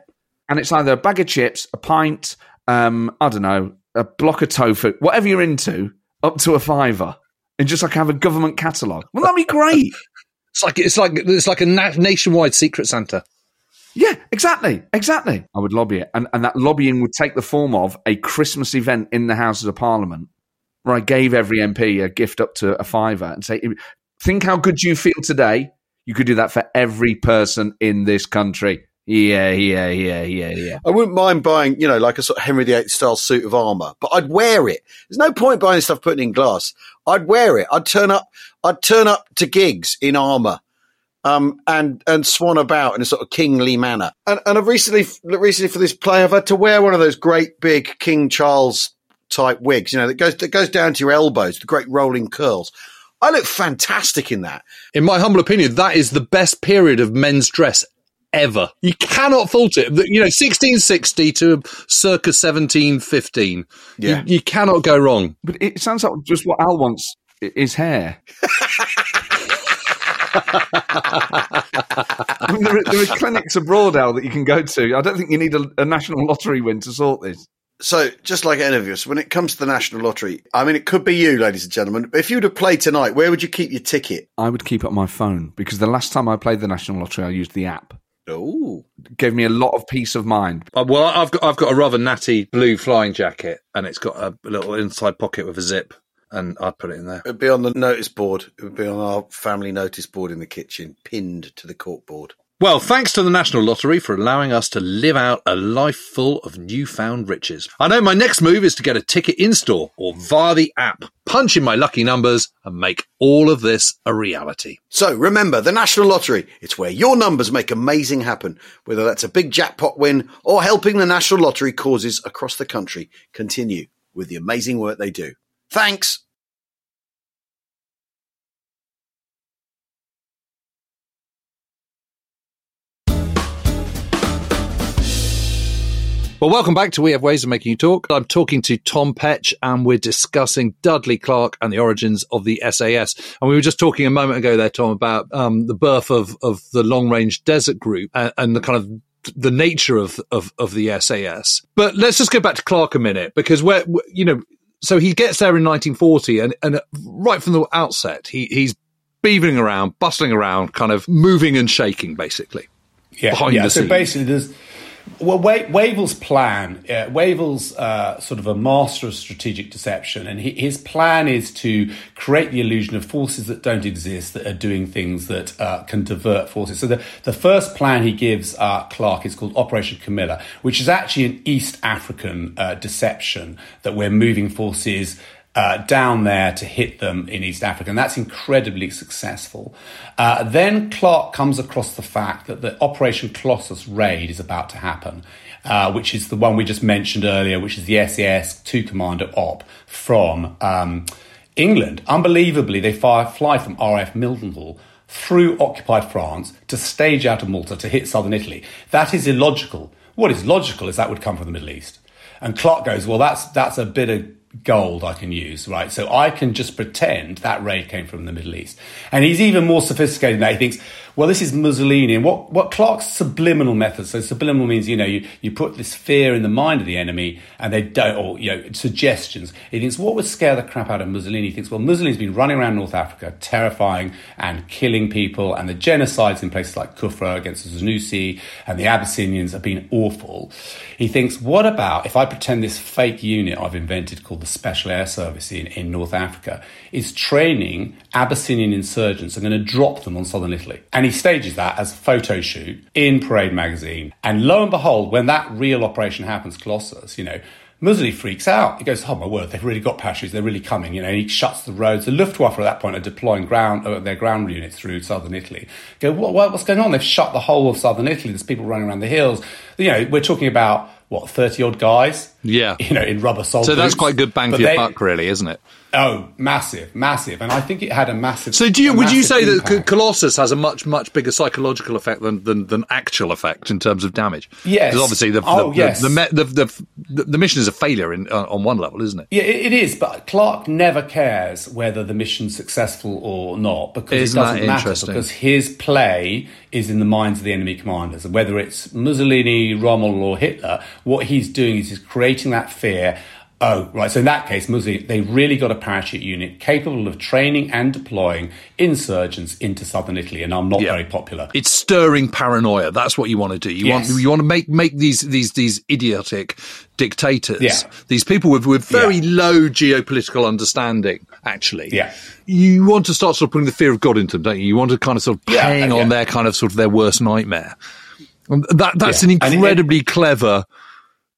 And it's either a bag of chips, a pint, um, I don't know, a block of tofu, whatever you're into, up to a fiver. And just like have a government catalogue. Wouldn't that be great? It's like it's like, it's like a na- nationwide secret Santa. Yeah, exactly, exactly. I would lobby it. And, and that lobbying would take the form of a Christmas event in the Houses of Parliament, where I gave every M P a gift up to a fiver and say, think how good you feel today. You could do that for every person in this country. Yeah, yeah, yeah, yeah, yeah. I wouldn't mind buying, you know, like a sort of Henry the Eighth style suit of armour, but I'd wear it. There's no point buying stuff putting in glass. I'd wear it. I'd turn up I'd turn up to gigs in armour um, and, and swan about in a sort of kingly manner. And, and I've recently, recently for this play, I've had to wear one of those great big King Charles type wigs, you know, that goes that goes down to your elbows, the great rolling curls. I look fantastic in that. In my humble opinion, that is the best period of men's dress ever. You cannot fault it. You know, sixteen sixty to circa seventeen fifteen. Yeah. You, you cannot go wrong. But it sounds like just what Al wants is hair. I mean, there, are, there are clinics abroad, Al, that you can go to. I don't think you need a, a national lottery win to sort this. So, just like any of us, when it comes to the National Lottery, I mean, it could be you, ladies and gentlemen. If you would have played tonight, where would you keep your ticket? I would keep it on my phone, because the last time I played the National Lottery, I used the app. Oh. It gave me a lot of peace of mind. Uh, well, I've got, I've got a rather natty blue flying jacket, and it's got a little inside pocket with a zip, and I'd put it in there. It would be on the notice board. It would be on our family notice board in the kitchen, pinned to the corkboard. Well, thanks to the National Lottery for allowing us to live out a life full of newfound riches. I know my next move is to get a ticket in-store or via the app, punch in my lucky numbers and make all of this a reality. So remember, the National Lottery, it's where your numbers make amazing happen, whether that's a big jackpot win or helping the National Lottery causes across the country continue with the amazing work they do. Thanks. Well, welcome back to We Have Ways of Making You Talk. I'm talking to Tom Petch, and we're discussing Dudley Clarke and the origins of the S A S. And we were just talking a moment ago there, Tom, about um, the birth of, of the Long Range Desert Group and, and the kind of the nature of, of, of the S A S. But let's just go back to Clarke a minute, because we're, you know, so he gets there in nineteen forty, and, and right from the outset, he, he's beavering around, bustling around, kind of moving and shaking, basically, yeah, behind yeah. the scenes. So basically, there's... Well, Wavell's plan, uh, Wavell's uh, sort of a master of strategic deception, and he, his plan is to create the illusion of forces that don't exist, that are doing things that uh, can divert forces. So the, the first plan he gives uh, Clarke is called Operation Camilla, which is actually an East African uh, deception, that we're moving forces Uh, down there to hit them in East Africa. And that's incredibly successful. Uh, then Clarke comes across the fact that the Operation Colossus raid is about to happen, uh, which is the one we just mentioned earlier, which is the S A S two Commander Op from um, England. Unbelievably, they fly, fly from R F Mildenhall through occupied France to stage out of Malta to hit southern Italy. That is illogical. What is logical is that would come from the Middle East. And Clarke goes, well, that's that's a bit of gold I can use, right? So I can just pretend that raid came from the Middle East. And he's even more sophisticated than that. He thinks, well, this is Mussolini. And what, what Clarke's subliminal methods, so subliminal means, you know, you, you put this fear in the mind of the enemy and they don't, or, you know, suggestions. He thinks, what would scare the crap out of Mussolini? He thinks, well, Mussolini's been running around North Africa, terrifying and killing people, and the genocides in places like Kufra against the Zanussi and the Abyssinians have been awful. He thinks, what about if I pretend this fake unit I've invented called the Special Air Service in, in North Africa is training Abyssinian insurgents. I'm going to drop them on southern Italy. And he stages that as a photo shoot in Parade magazine. And lo and behold, when that real operation happens, Colossus, you know, Mussolini freaks out. He goes, oh my word, they've really got parachutes. They're really coming. You know, and he shuts the roads. The Luftwaffe at that point are deploying ground uh, their ground units through southern Italy. Go, what, what, what's going on? They've shut the whole of southern Italy. There's people running around the hills. You know, we're talking about what, thirty-odd guys? Yeah. You know, in rubber soldiers. So that's quite a good bang but for they, your buck, really, isn't it? Oh, massive, massive. And I think it had a massive So do you, would you say impact. that Colossus has a much, much bigger psychological effect than, than, than actual effect in terms of damage? Yes. Because obviously the, oh, the, yes. the, the, the, the, the mission is a failure in, uh, on one level, isn't it? Yeah, it, it is. But Clarke never cares whether the mission's successful or not, because isn't it doesn't matter, because his play is in the minds of the enemy commanders. And whether it's Mussolini, Rommel or Hitler, what he's doing is he's creating that fear. Oh, right. So in that case, Mussolini, they really got a parachute unit capable of training and deploying insurgents into southern Italy, and I'm not yeah. very popular. It's stirring paranoia. That's what you want to do. You yes. want you want to make make these these these idiotic dictators, yeah. these people with with very yeah. low geopolitical understanding. Actually, yeah. you want to start sort of putting the fear of God into them, don't you? You want to kind of sort of playing yeah, yeah. on their kind of sort of their worst nightmare. And that that's yeah. an incredibly it, clever.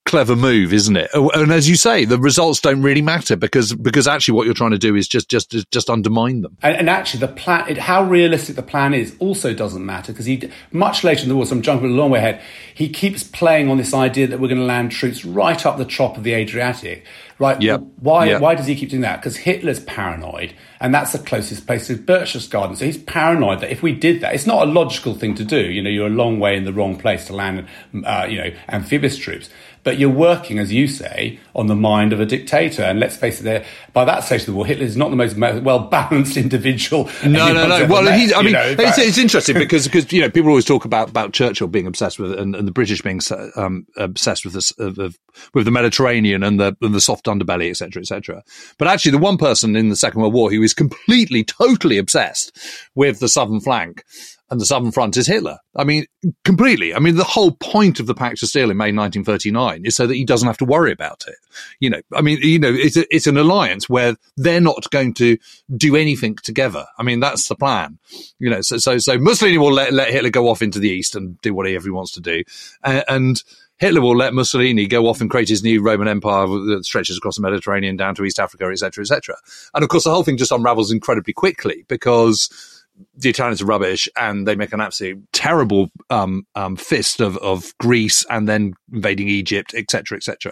Clever move, isn't it? And as you say, the results don't really matter because because actually what you're trying to do is just just just undermine them. And, and actually, the plan, it, how realistic the plan is, also doesn't matter, because he much later in the war, so I'm jumping a long way ahead. He keeps playing on this idea that we're going to land troops right up the top of the Adriatic. Right? Yep. Why? Yep. Why does he keep doing that? Because Hitler's paranoid, and that's the closest place to Berchtesgaden. So he's paranoid that if we did that, it's not a logical thing to do. You know, you're a long way in the wrong place to land, uh, you know, amphibious troops. But you're working, as you say, on the mind of a dictator. And let's face it, by that stage of the war, Hitler is not the most well-balanced individual. No, no, no. Well, met, he's, I mean, know, it's, it's interesting because, because you know, people always talk about, about Churchill being obsessed with, and, and the British being um, obsessed with, this, uh, with the Mediterranean and the, and the soft underbelly, et cetera, et cetera. But actually, the one person in the Second World War who is completely, totally obsessed with the southern flank and the southern front is Hitler. I mean, completely. I mean, the whole point of the Pact of Steel in May nineteen thirty-nine is so that he doesn't have to worry about it. You know, I mean, you know, it's a, it's an alliance where they're not going to do anything together. I mean, that's the plan. You know, so so so Mussolini will let, let Hitler go off into the east and do whatever he wants to do, and, and Hitler will let Mussolini go off and create his new Roman Empire that stretches across the Mediterranean down to East Africa, et cetera, et cetera. And of course, the whole thing just unravels incredibly quickly because the Italians are rubbish, and they make an absolute terrible um, um, fist of, of Greece, and then invading Egypt, et cetera, et cetera.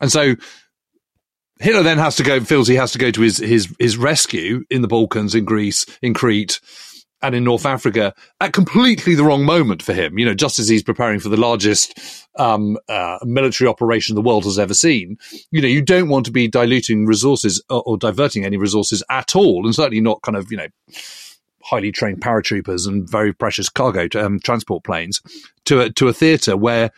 And so Hitler then has to go. Feels he has to go to his his his rescue in the Balkans, in Greece, in Crete, and in North Africa at completely the wrong moment for him. You know, just as he's preparing for the largest um, uh, military operation the world has ever seen. You know, you don't want to be diluting resources or, or diverting any resources at all, and certainly not kind of you know. highly trained paratroopers and very precious cargo um, transport planes to a, to a theatre where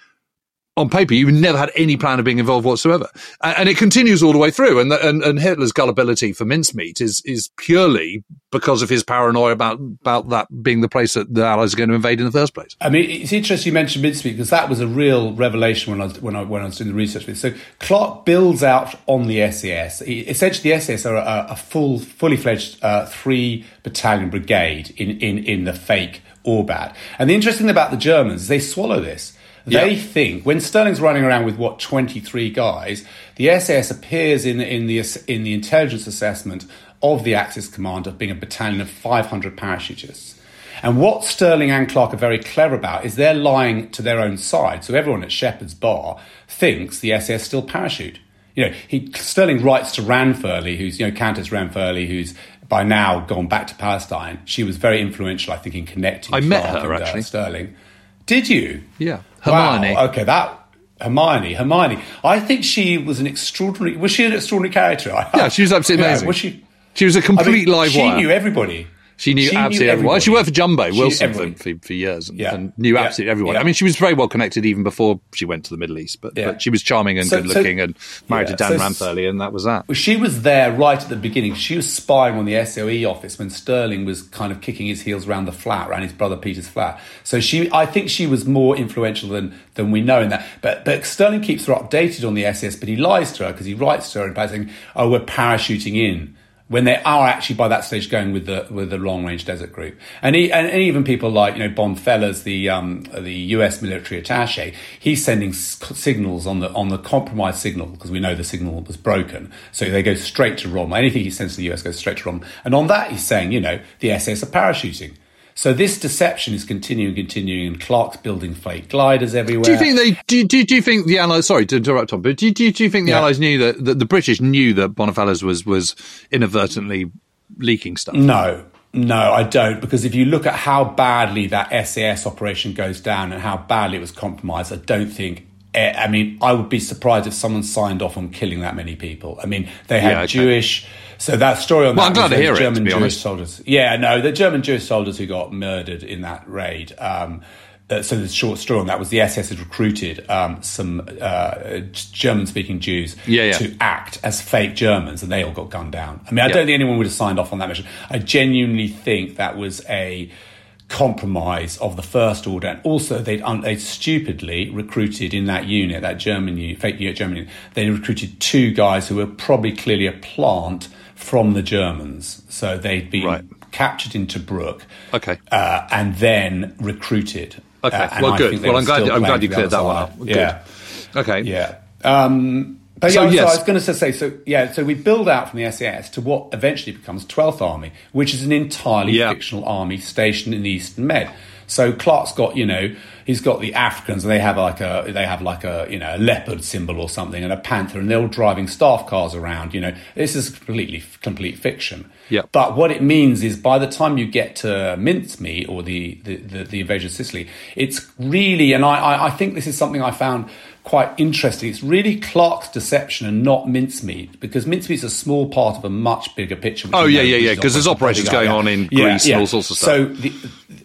on paper, you never had any plan of being involved whatsoever. And it continues all the way through. And, and, and Hitler's gullibility for mincemeat is, is purely because of his paranoia about, about that being the place that the Allies are going to invade in the first place. I mean, it's interesting you mentioned mincemeat because that was a real revelation when I was, when I, when I was doing the research with it. So Clarke builds out on the S A S. Essentially, the S A S are a, a full, fully fledged uh, three battalion brigade in, in, in the fake Orbat. And the interesting thing about the Germans is they swallow this. They yeah. think when Stirling's running around with what twenty-three guys, the S A S appears in in the in the intelligence assessment of the Axis commander being a battalion of five hundred parachutists. And what Stirling and Clarke are very clever about is they're lying to their own side. So everyone at Shepherd's Bar thinks the S A S still parachute. You know, he Stirling writes to Ranfurly, who's you know Countess Ranfurly, who's by now gone back to Palestine. She was very influential, I think, in connecting. I Clarke met her and, actually, uh, Stirling. Did you? Yeah. Hermione. Wow. Okay, that Hermione, Hermione. I think she was an extraordinary. Was she an extraordinary character? Yeah, she was absolutely yeah, amazing. Was she? She was a complete I mean, live she wire. She knew everybody. She knew she absolutely knew everyone. She worked for Jumbo she Wilson for, for years and, yeah. and knew yeah. absolutely everyone. Yeah. I mean, she was very well connected even before she went to the Middle East, but, yeah. but she was charming and so, good looking so, and married yeah, to Dan so, Ranfurly, and that was that. Well, she was there right at the beginning. She was spying on the S O E office when Stirling was kind of kicking his heels around the flat, around his brother Peter's flat. So she, I think she was more influential than, than we know in that. But, but Stirling keeps her updated on the S A S, but he lies to her because he writes to her and saying, oh, we're parachuting in, when they are actually by that stage going with the with the Long Range Desert Group. And he, and, and even people like, you know, Bonfellas, the um, the U S military attaché, he's sending s- signals on the on the compromised signal, because we know the signal was broken. So they go straight to Rom. Anything he sends to the U S goes straight to Rom. And on that, he's saying, you know, the S S are parachuting. So this deception is continuing, continuing, and Clarke's building fake gliders everywhere. Do you think they? Do do, do you think the Allies? Sorry to interrupt, Tom, but do do, do you think the yeah. Allies knew that, that the British knew that Bonfellas was was inadvertently leaking stuff? No, no, I don't, because if you look at how badly that S A S operation goes down and how badly it was compromised, I don't think. I mean, I would be surprised if someone signed off on killing that many people. I mean, they had yeah, okay. Jewish. So that story on well, that I'm glad to hear it, German to be Jewish honest. soldiers. Yeah, no, the German Jewish soldiers who got murdered in that raid. Um, uh, so the short story on that was the S S had recruited um, some uh, German-speaking Jews yeah, yeah. to act as fake Germans, and they all got gunned down. I mean, I yeah. don't think anyone would have signed off on that mission. I genuinely think that was a compromise of the First Order, and also they'd, un- they'd stupidly recruited in that unit, that German unit, fake unit German unit, they recruited two guys who were probably clearly a plant from the Germans. So they'd been right. captured in Tobruk okay. uh, and then recruited. Okay, uh, well, I good. Well, I'm glad, I'm glad you cleared that one up. Good. Yeah. Okay. Yeah. Um, But yeah, so, yes. so I was going to say, so yeah, so we build out from the S A S to what eventually becomes twelfth Army, which is an entirely yeah. fictional army stationed in the Eastern Med. So Clarke's got, you know, he's got the Africans, and they have like a, they have like a, you know, a leopard symbol or something, and a panther, and they're all driving staff cars around. You know, this is completely complete fiction. Yeah. But what it means is, by the time you get to Mincemeat or the the, the, the invasion of Sicily, it's really, and I, I I think this is something I found quite interesting. It's really Clarke's deception and not Mincemeat, because Mincemeat's a small part of a much bigger picture. Oh, yeah, yeah, yeah, because there's operations going on in Greece and all sorts of stuff. So the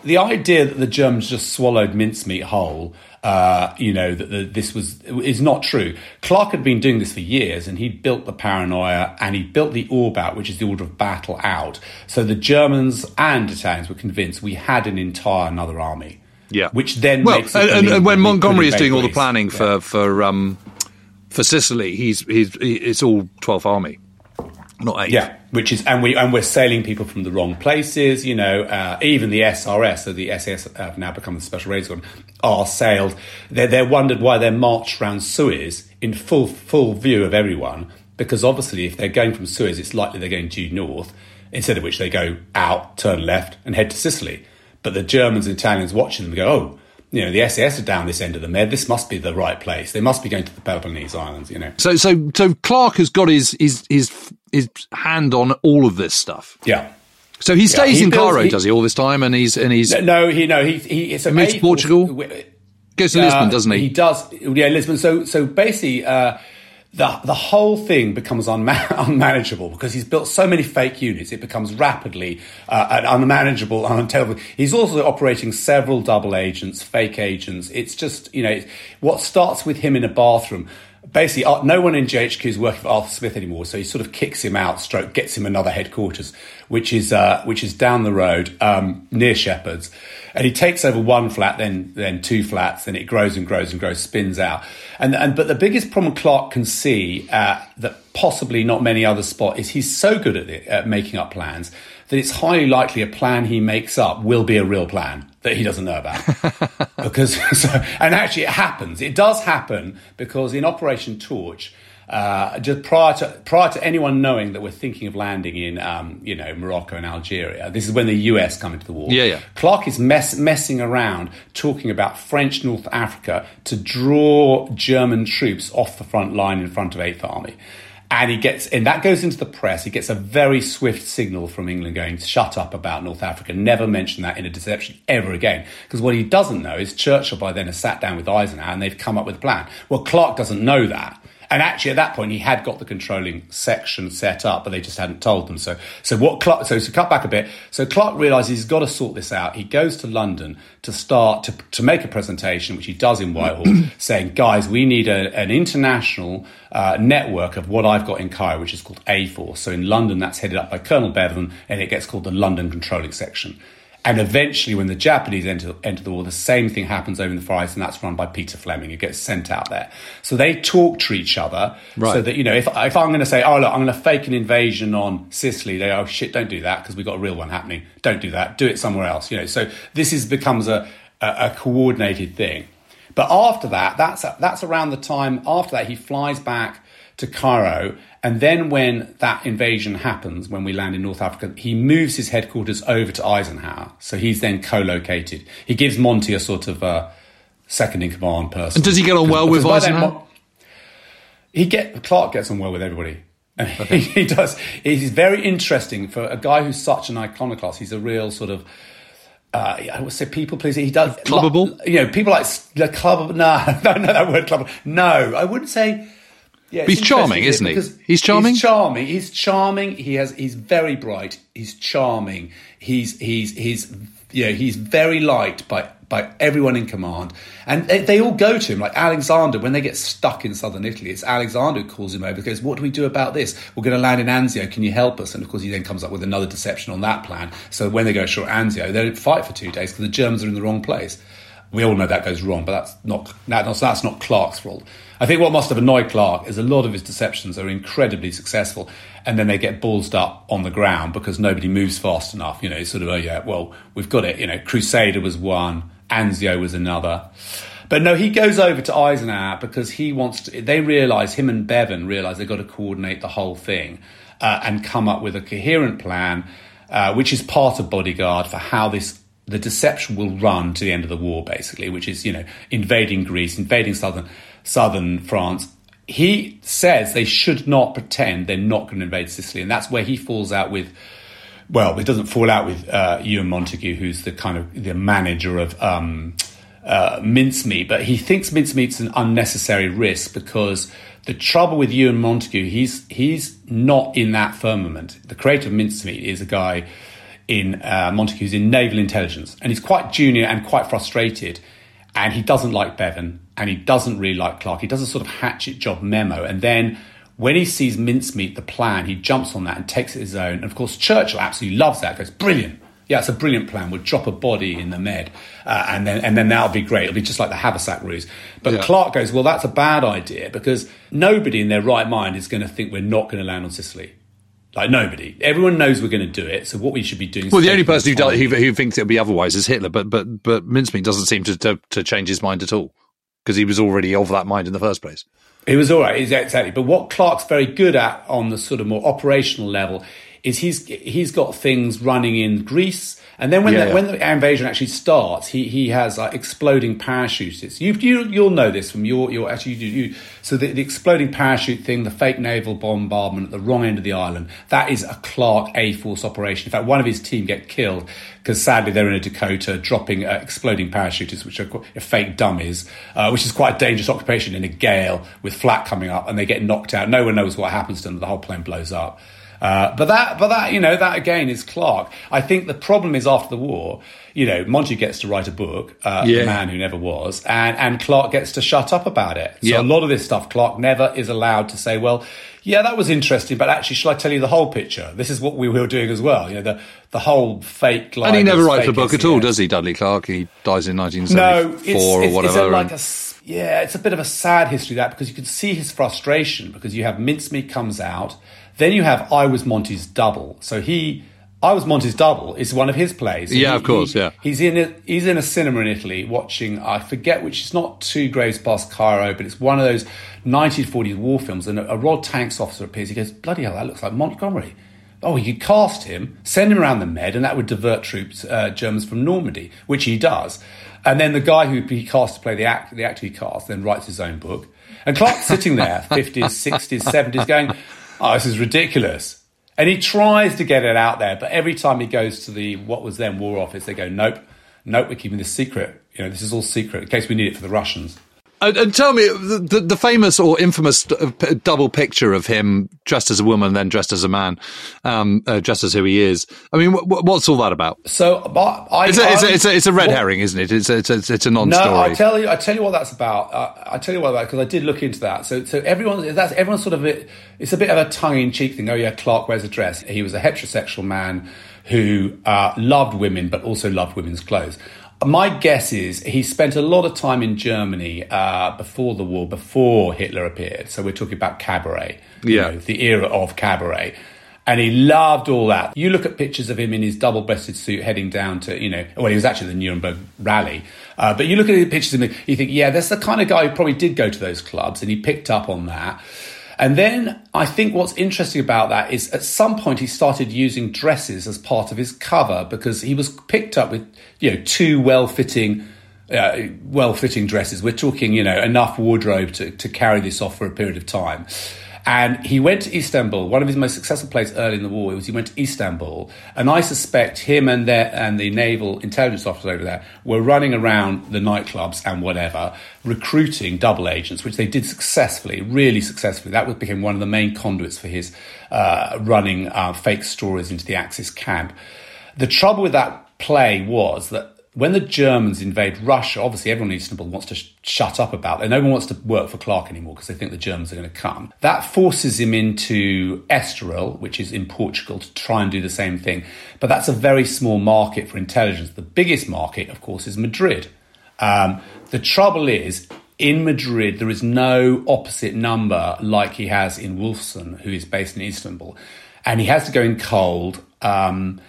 the idea that the Germans just swallowed Mincemeat whole, uh, you know, that the, this was is not true. Clarke had been doing this for years, and he built the paranoia, and he built the Orbat, which is the order of battle, out. So the Germans and Italians were convinced we had an entire another army. Yeah, which then well, makes it and, and when Montgomery is doing all the planning yeah. for for um, for Sicily, he's he's he, it's all twelfth Army, not eighth. Yeah, which is and we and we're sailing people from the wrong places. You know, uh, even the S R S, so the S A S have now become the Special Air Service, are sailed. They they're wondered why they're marched around Suez in full full view of everyone, because obviously if they're going from Suez, it's likely they're going due north, instead of which they go out, turn left, and head to Sicily. But the Germans and Italians watching them go, oh, you know, the S A S are down this end of the Med. This must be the right place. They must be going to the Peloponnese Islands, you know. So, so, so Clarke has got his his his, his hand on all of this stuff. Yeah. So he stays yeah, he in builds, Cairo, he, does he, all this time? And he's and he's no, no he no he he. It's a moves to Portugal. Goes to uh, Lisbon, doesn't he? He does. Yeah, Lisbon. So, so basically. Uh, The, the whole thing becomes unman- unmanageable because he's built so many fake units. It becomes rapidly uh, unmanageable, untenable. He's also operating several double agents, fake agents. It's just, you know, what starts with him in a bathroom. Basically, uh, no one in J H Q is working for Arthur Smith anymore, so he sort of kicks him out, stroke, gets him another headquarters, which is uh, which is down the road um, near Shepherd's. And he takes over one flat, then then two flats, then it grows and grows and grows, spins out. And and but the biggest problem Clarke can see uh, that possibly not many other spot is he's so good at it, at making up plans, that it's highly likely a plan he makes up will be a real plan that he doesn't know about. because so, and actually it happens. It does happen because in Operation Torch, uh, just prior to prior to anyone knowing that we're thinking of landing in um, you know Morocco and Algeria, this is when the U S come into the war. Yeah, yeah. Clarke is mess, messing around, talking about French North Africa to draw German troops off the front line in front of Eighth Army. And he gets, and that goes into the press. He gets a very swift signal from England going, shut up about North Africa. Never mention that in a deception ever again. Because what he doesn't know is Churchill by then has sat down with Eisenhower and they've come up with a plan. Well, Clarke doesn't know that. And actually, at that point, he had got the controlling section set up, but they just hadn't told them. So, so what Clarke, so to cut back a bit, so Clarke realises he's got to sort this out. He goes to London to start to, to make a presentation, which he does in Whitehall, saying, "Guys, we need a, an international uh, network of what I've got in Cairo, which is called A Force." So in London, that's headed up by Colonel Bevan, and it gets called the London Controlling Section. And eventually, when the Japanese enter, enter the war, the same thing happens over in the Far East, and that's run by Peter Fleming, who gets sent out there. So they talk to each other, right. So that, you know, if, if I'm going to say, oh, look, I'm going to fake an invasion on Sicily, they go, oh, shit, don't do that, because we've got a real one happening. Don't do that. Do it somewhere else. You know, so this is becomes a, a, a coordinated thing. But after that, that's that's around the time, after that, he flies back to Cairo. And then when that invasion happens, when we land in North Africa, he moves his headquarters over to Eisenhower. So he's then co-located. He gives Monty a sort of uh, second-in-command person. And does he get on well with Eisenhower? Then, he get Clarke gets on well with everybody. Okay. He, he does. He's very interesting for a guy who's such an iconoclast. He's a real sort of... Uh, I would say people pleaser. He does... Clubbable? Like, you know, people like... like club, no, no, no, that word clubbable. No, I wouldn't say... Yeah, he's charming, isn't he? He's charming. He's charming. He's charming. He has. He's very bright. He's charming. He's he's he's you know, he's very liked by by everyone in command, and they, they all go to him. Like Alexander, when they get stuck in southern Italy, it's Alexander who calls him over and goes, "What do we do about this? We're going to land in Anzio. Can you help us?" And of course, he then comes up with another deception on that plan. So when they go ashore at Anzio, they don't fight for two days because the Germans are in the wrong place. We all know that goes wrong, but that's not that's not Clarke's fault. I think what must have annoyed Clarke is a lot of his deceptions are incredibly successful, and then they get ballsed up on the ground because nobody moves fast enough. You know, sort of, oh yeah, well, we've got it. You know, Crusader was one, Anzio was another. But no, he goes over to Eisenhower because he wants to, they realise, him and Bevan realise they've got to coordinate the whole thing uh, and come up with a coherent plan, uh, which is part of Bodyguard, for how this the deception will run to the end of the war, basically, which is, you know, invading Greece, invading southern southern France. He says they should not pretend they're not going to invade Sicily, and that's where he falls out with, well, it doesn't fall out with uh, Ewan Montague, who's the kind of the manager of um, uh, Mincemeat, but he thinks Mincemeat's an unnecessary risk because the trouble with Ewan Montague, he's he's not in that firmament. The creator of Mincemeat is a guy in uh, Montague's in naval intelligence, and he's quite junior and quite frustrated, and he doesn't like Bevan, and he doesn't really like Clarke. He does a sort of hatchet job memo, and then when he sees Mincemeat, the plan, he jumps on that and takes it his own. And of course, Churchill absolutely loves that. Goes, brilliant. Yeah, it's a brilliant plan. We'll drop a body in the Med, uh, and then and then that'll be great. It'll be just like the Haversack ruse. But yeah. Clarke goes, well, that's a bad idea because nobody in their right mind is going to think we're not going to land on Sicily. Like, nobody. Everyone knows we're going to do it, so what we should be doing... Well, the only person who, does, who who thinks it'll be otherwise is Hitler, but but, but Mincemeat doesn't seem to, to to change his mind at all, because he was already of that mind in the first place. It was all right, exactly. But what Clarke's very good at on the sort of more operational level is he's he's got things running in Greece, and then when yeah, the, yeah. when the invasion actually starts, he he has like exploding parachutes. You, you you'll know this from your your actually you, you so the, the exploding parachute thing, the fake naval bombardment at the wrong end of the island. That is a Clarke A Force operation. In fact, one of his team get killed because sadly they're in a Dakota dropping uh, exploding parachutists, which are fake dummies, uh, which is quite a dangerous occupation in a gale with flak coming up, and they get knocked out. No one knows what happens to them. The whole plane blows up. Uh, but that, but that, you know, that again is Clarke. I think the problem is after the war, you know, Monty gets to write a book, uh, yeah. The Man Who Never Was, and, and Clarke gets to shut up about it. So yeah. a lot of this stuff, Clarke never is allowed to say, well, yeah, that was interesting, but actually, shall I tell you the whole picture? This is what we were doing as well. You know, the, the whole fake... And he never writes a book at all, does he, Dudley Clarke? He dies in nineteen seventy-four no, it's, or whatever. No, it's like a... Yeah, it's a bit of a sad history, that, because you can see his frustration, because you have Mincemeat comes out, then you have I Was Monty's Double. So he... I Was Monty's Double is one of his plays. Yeah, he, of course, he, yeah. He's in a, he's in a cinema in Italy watching, I forget which, it's not Two Graves Past Cairo, but it's one of those nineteen forties war films, and a, a Royal Tanks officer appears, he goes, bloody hell, that looks like Montgomery. Oh, you could cast him, send him around the Med, and that would divert troops, uh, Germans from Normandy, which he does. And then the guy who he cast to play the act, the actor he cast, then writes his own book. And Clarke's sitting there, fifties, sixties, seventies, going, oh, this is ridiculous. And he tries to get it out there, but every time he goes to the what was then War Office, they go, nope, nope, we're keeping this secret. You know, this is all secret in case we need it for the Russians. And, and tell me, the, the famous or infamous double picture of him dressed as a woman, then dressed as a man, um, uh, dressed as who he is. I mean, wh- what's all that about? So, I, it's, a, it's, a, it's, a, it's a red what, herring, isn't it? It's a, it's a, it's a non-story. No, I tell you, I tell you what that's about. Uh, I tell you what about because I did look into that. So, so everyone, that's everyone sort of it, it's a bit of a tongue-in-cheek thing. Oh yeah, Clarke wears a dress. He was a heterosexual man who uh, loved women, but also loved women's clothes. My guess is he spent a lot of time in Germany uh, before the war, before Hitler appeared. So we're talking about cabaret, yeah, you know, the era of cabaret. And he loved all that. You look at pictures of him in his double-breasted suit heading down to, you know, well, he was actually the Nuremberg rally. Uh, but you look at the pictures of him, you think, yeah, that's the kind of guy who probably did go to those clubs, and he picked up on that. And then I think what's interesting about that is at some point he started using dresses as part of his cover, because he was picked up with, you know, two well-fitting, uh, well-fitting dresses. We're talking, you know, enough wardrobe to, to carry this off for a period of time. And he went to Istanbul. One of his most successful plays early in the war was he went to Istanbul. And I suspect him and their, and the naval intelligence officers over there were running around the nightclubs and whatever, recruiting double agents, which they did successfully, really successfully. That became one of the main conduits for his uh, running uh, fake stories into the Axis camp. The trouble with that play was that when the Germans invade Russia, obviously everyone in Istanbul wants to sh- shut up about it. No one wants to work for Clarke anymore because they think the Germans are going to come. That forces him into Estoril, which is in Portugal, to try and do the same thing. But that's a very small market for intelligence. The biggest market, of course, is Madrid. Um, the trouble is, in Madrid, there is no opposite number like he has in Wolfson, who is based in Istanbul. And he has to go in cold um,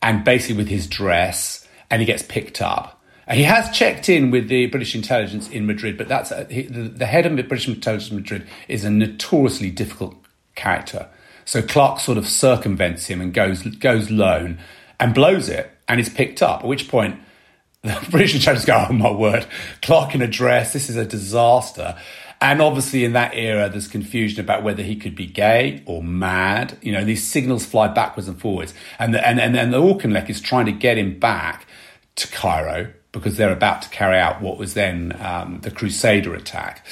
and basically with his dress... And he gets picked up. And he has checked in with the British intelligence in Madrid, but that's a, he, the, the head of the British intelligence in Madrid is a notoriously difficult character. So Clarke sort of circumvents him and goes goes lone and blows it, and is picked up. At which point, the British intelligence go, "Oh my word, Clarke in a dress! This is a disaster." And obviously in that era, there's confusion about whether he could be gay or mad. You know, these signals fly backwards and forwards. And the, and, and, and the Auchinleck is trying to get him back to Cairo because they're about to carry out what was then um, the Crusader attack.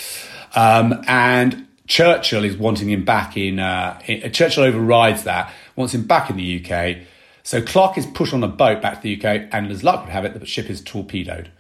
Um, and Churchill is wanting him back in, uh, in... Churchill overrides that, wants him back in the U K. So Clarke is put on a boat back to the U K, and as luck would have it, the ship is torpedoed.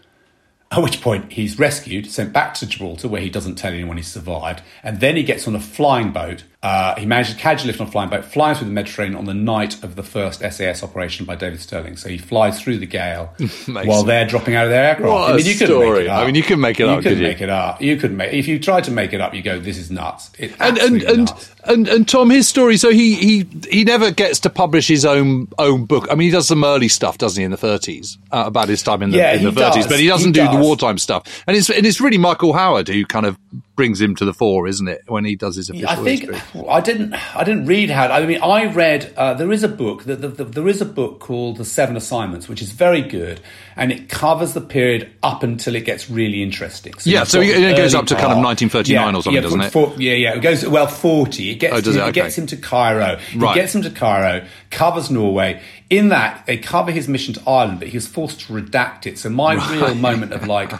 At which point he's rescued, sent back to Gibraltar, where he doesn't tell anyone he's survived. And then he gets on a flying boat. Uh, he manages to catch a lift on a flying boat, flies through the Mediterranean on the night of the first S A S operation by David Stirling. So he flies through the gale while they're dropping out of their aircraft. What I mean, a you story. I mean, you couldn't make it up, could you? You couldn't make it up. You couldn't make If you tried to make it up, you go, this is nuts. It's and, and, and, nuts. And, and and Tom, his story, so he, he he never gets to publish his own own book. I mean, he does some early stuff, doesn't he, in the thirties, uh, about his time in the, yeah, in the thirties, does. But he doesn't he do does. the wartime stuff. And it's and it's really Michael Howard who kind of brings him to the fore, isn't it, when he does his official I think, history? I didn't I didn't read how... I mean, I read... Uh, there is a book the, the, the, there is a book called The Seven Assignments, which is very good, and it covers the period up until it gets really interesting. So yeah, so it, it goes up to part, kind of nineteen thirty-nine yeah, or something, yeah, doesn't for, it? Yeah, yeah, it goes... Well, forty. It gets, oh, does it? It, okay. gets him to Cairo. Right. It gets him to Cairo, covers Norway. In that, they cover his mission to Ireland, but he was forced to redact it. So my right. real moment of, like,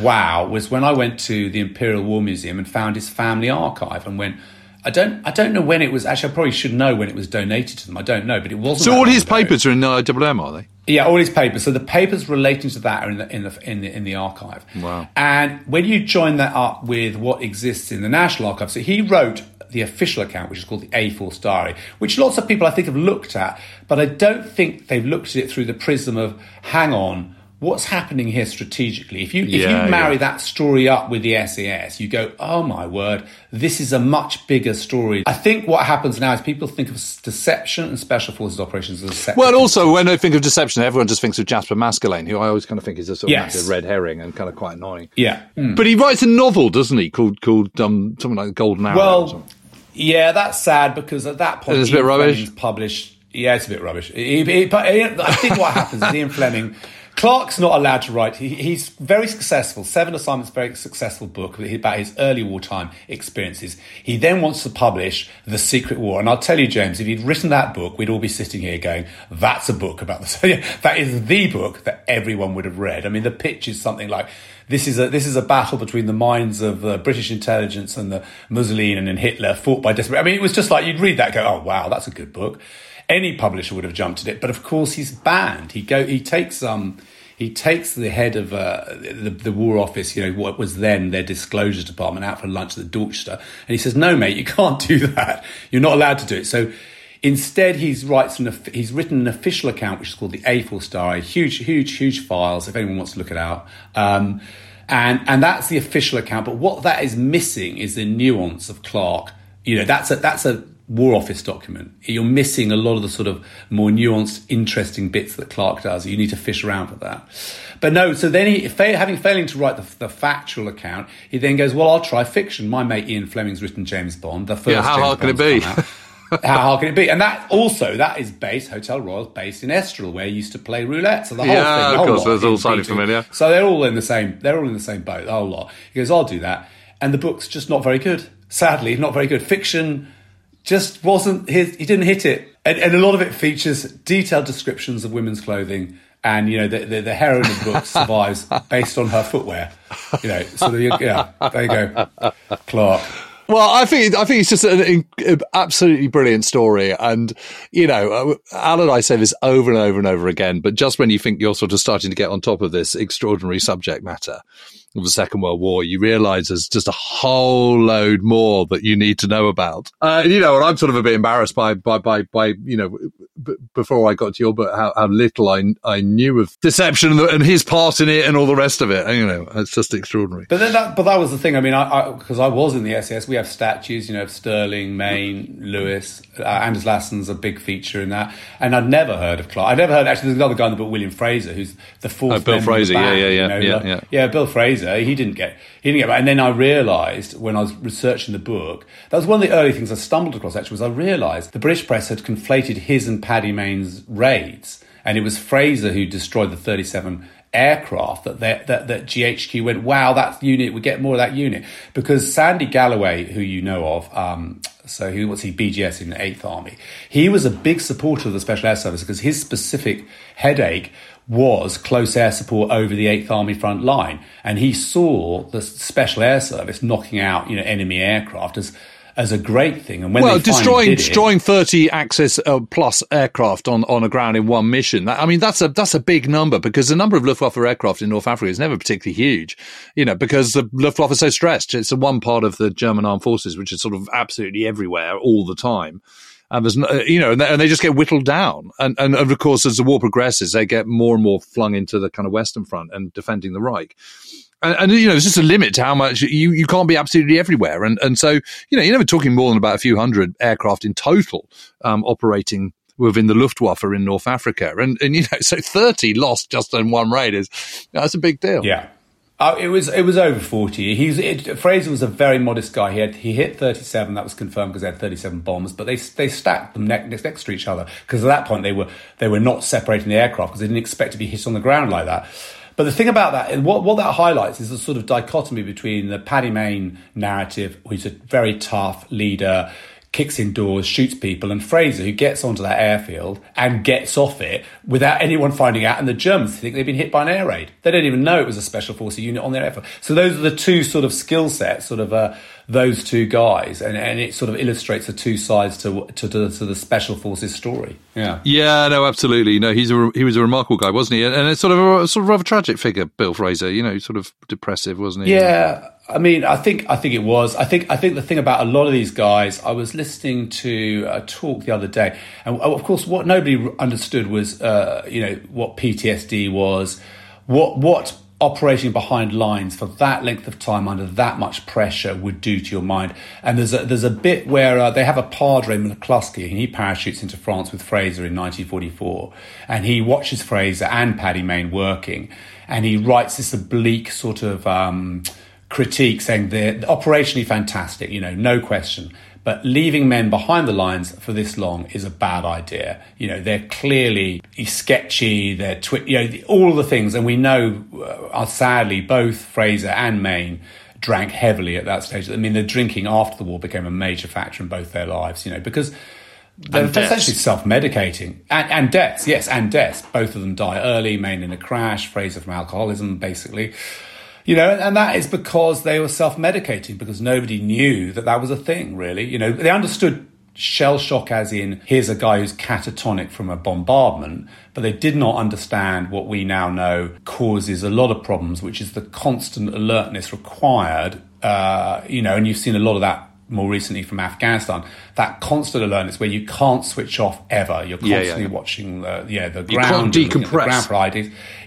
wow, was when I went to the Imperial War Museum and found his family archive and went, I don't I don't know when it was, actually I probably should know when it was donated to them, I don't know, but it wasn't. So all his papers are in uh, Double M, are they? Yeah, all his papers. So the papers relating to that are in the in the in the, in the archive. Wow. And when you join that up with what exists in the National Archive, so he wrote the official account, which is called the A Force Diary, which lots of people I think have looked at, but I don't think they've looked at it through the prism of, hang on, what's happening here strategically? If you yeah, if you marry yeah. that story up with the S A S, you go, oh my word, this is a much bigger story. I think what happens now is people think of deception and special forces operations as a separate. Well, also, when they think of deception, everyone just thinks of Jasper Maskelyne, who I always kind of think is a sort yes. of like a red herring and kind of quite annoying. Yeah. Mm. But he writes a novel, doesn't he, called called um, something like The Golden Arrow. Well, or something. Yeah, that's sad, because at that point, Ian Fleming's published... Yeah, it's a bit rubbish. He, he, he, I think what happens is Ian Fleming... Clarke's not allowed to write. He, he's very successful. Seven Assignments, very successful book about his early wartime experiences. He then wants to publish The Secret War. And I'll tell you, James, if he'd written that book, we'd all be sitting here going, that's a book about this. That is the book that everyone would have read. I mean, the pitch is something like, this is a this is a battle between the minds of uh, British intelligence and the Mussolini and Hitler, fought by desperate... I mean, it was just like, you'd read that and go, oh, wow, that's a good book. Any publisher would have jumped at it, but of course he's banned. He go he takes um he takes the head of uh, the, the War Office, you know, what was then their disclosure department, out for lunch at the Dorchester, and he says, "No, mate, you can't do that. You're not allowed to do it." So instead, he's writes an, he's written an official account which is called the A four Star, huge, huge, huge files. If anyone wants to look it out. Um, and and that's the official account. But what that is missing is the nuance of Clarke. You know, that's a that's a War Office document. You're missing a lot of the sort of more nuanced, interesting bits that Clarke does. You need to fish around for that. But no, so then he, fa- having failing to write the, the factual account, he then goes, well, I'll try fiction. My mate Ian Fleming's written James Bond. The first yeah, how James hard Bond's can it be? How hard can it be? And that also, that is based, Hotel Royal's based in Estoril, where he used to play roulette. So the whole yeah, thing, the whole of course, lot, that's all slightly familiar. So they're all in the same, they're all in the same boat, the whole lot. He goes, I'll do that. And the book's just not very good. Sadly, not very good. Fiction... just wasn't his, he didn't hit it. And, and a lot of it features detailed descriptions of women's clothing. And, you know, the, the, the heroine of the book survives based on her footwear. You know, so the, yeah, there you go, Clarke. Well, I think I think it's just an, an absolutely brilliant story, and you know, Al and I say this over and over and over again. But just when you think you're sort of starting to get on top of this extraordinary subject matter of the Second World War, you realise there's just a whole load more that you need to know about. Uh, you know, and I'm sort of a bit embarrassed by by by, by you know, b- before I got to your book, how, how little I I knew of deception and his part in it and all the rest of it. And, you know, it's just extraordinary. But then that, but that was the thing. I mean, I because I, I was in the S A S. We had statues, you know, of Stirling, Maine, Lewis. Uh, Anders Lassen's a big feature in that. And I'd never heard of Clarke. I'd never heard, actually, there's another guy in the book, William Fraser, who's the fourth. Oh, Bill Fraser, band, yeah, yeah, yeah, you know, yeah, yeah. Yeah, Bill Fraser, he didn't get, he didn't get back. And then I realised when I was researching the book, that was one of the early things I stumbled across, actually, was I realised the British press had conflated his and Paddy Main's raids. And it was Fraser who destroyed the thirty-seven aircraft that, that that that G H Q went, wow, that unit, we get more of that unit. Because Sandy Galloway, who you know of, um, so who was he, B G S in the Eighth Army, he was a big supporter of the Special Air Service because his specific headache was close air support over the Eighth Army front line. And he saw the Special Air Service knocking out, you know, enemy aircraft as as a great thing. And when well, they destroying did destroying it, thirty Axis uh, plus aircraft on, on the ground in one mission. That, I mean, that's a that's a big number, because the number of Luftwaffe aircraft in North Africa is never particularly huge, you know, because the Luftwaffe is so stretched. It's the one part of the German armed forces which is sort of absolutely everywhere all the time. And there's, you know, and they, and they just get whittled down. And, and of course, as the war progresses, they get more and more flung into the kind of Western front and defending the Reich. And, and, you know, there's just a limit to how much you, you can't be absolutely everywhere. And, and so, you know, you're never talking more than about a few hundred aircraft in total um, operating within the Luftwaffe in North Africa. And, and, you know, so thirty lost just in one raid is, that's a big deal. Yeah. Uh, it was it was over forty. He's it, Fraser was a very modest guy. He had, he hit thirty-seven. That was confirmed because they had thirty-seven bombs. But they they stacked them next next to each other because at that point they were they were not separating the aircraft because they didn't expect to be hit on the ground like that. But the thing about that, what what that highlights is the sort of dichotomy between the Paddy Mayne narrative, who's a very tough leader, kicks indoors, shoots people, and Fraser, who gets onto that airfield and gets off it without anyone finding out, and the Germans think they've been hit by an air raid. They don't even know it was a special forces unit on their airfield. So those are the two sort of skill sets, sort of uh, those two guys, and, and it sort of illustrates the two sides to to, to, to the special forces story. Yeah, yeah, no, absolutely. No, he's a, he was a remarkable guy, wasn't he? And it's sort of a sort of rather tragic figure, Bill Fraser. You know, sort of depressive, wasn't he? Yeah. I mean, I think I think it was. I think I think the thing about a lot of these guys, I was listening to a talk the other day, and of course, what nobody understood was, uh, you know, what P T S D was, what what operating behind lines for that length of time under that much pressure would do to your mind. And there's a, there's a bit where uh, they have a padre, McCluskey, and he parachutes into France with Fraser in nineteen forty-four, and he watches Fraser and Paddy Mayne working, and he writes this oblique sort of Um, critique saying they're operationally fantastic, you know, no question. But leaving men behind the lines for this long is a bad idea. You know, they're clearly sketchy, they're, twi- you know, all the things. And we know, uh, sadly, both Fraser and Mayne drank heavily at that stage. I mean, the drinking after the war became a major factor in both their lives, you know, because they're essentially self-medicating. And, and deaths, yes, and deaths. Both of them die early, Mayne in a crash, Fraser from alcoholism, basically. You know, and that is because they were self-medicating, because nobody knew that that was a thing, really. You know, they understood shell shock as in, here's a guy who's catatonic from a bombardment, but they did not understand what we now know causes a lot of problems, which is the constant alertness required, uh, you know, and you've seen a lot of that more recently from Afghanistan, that constant alertness where you can't switch off ever. You're constantly yeah, yeah, yeah. watching the, yeah, the ground. You can't decompress. The ground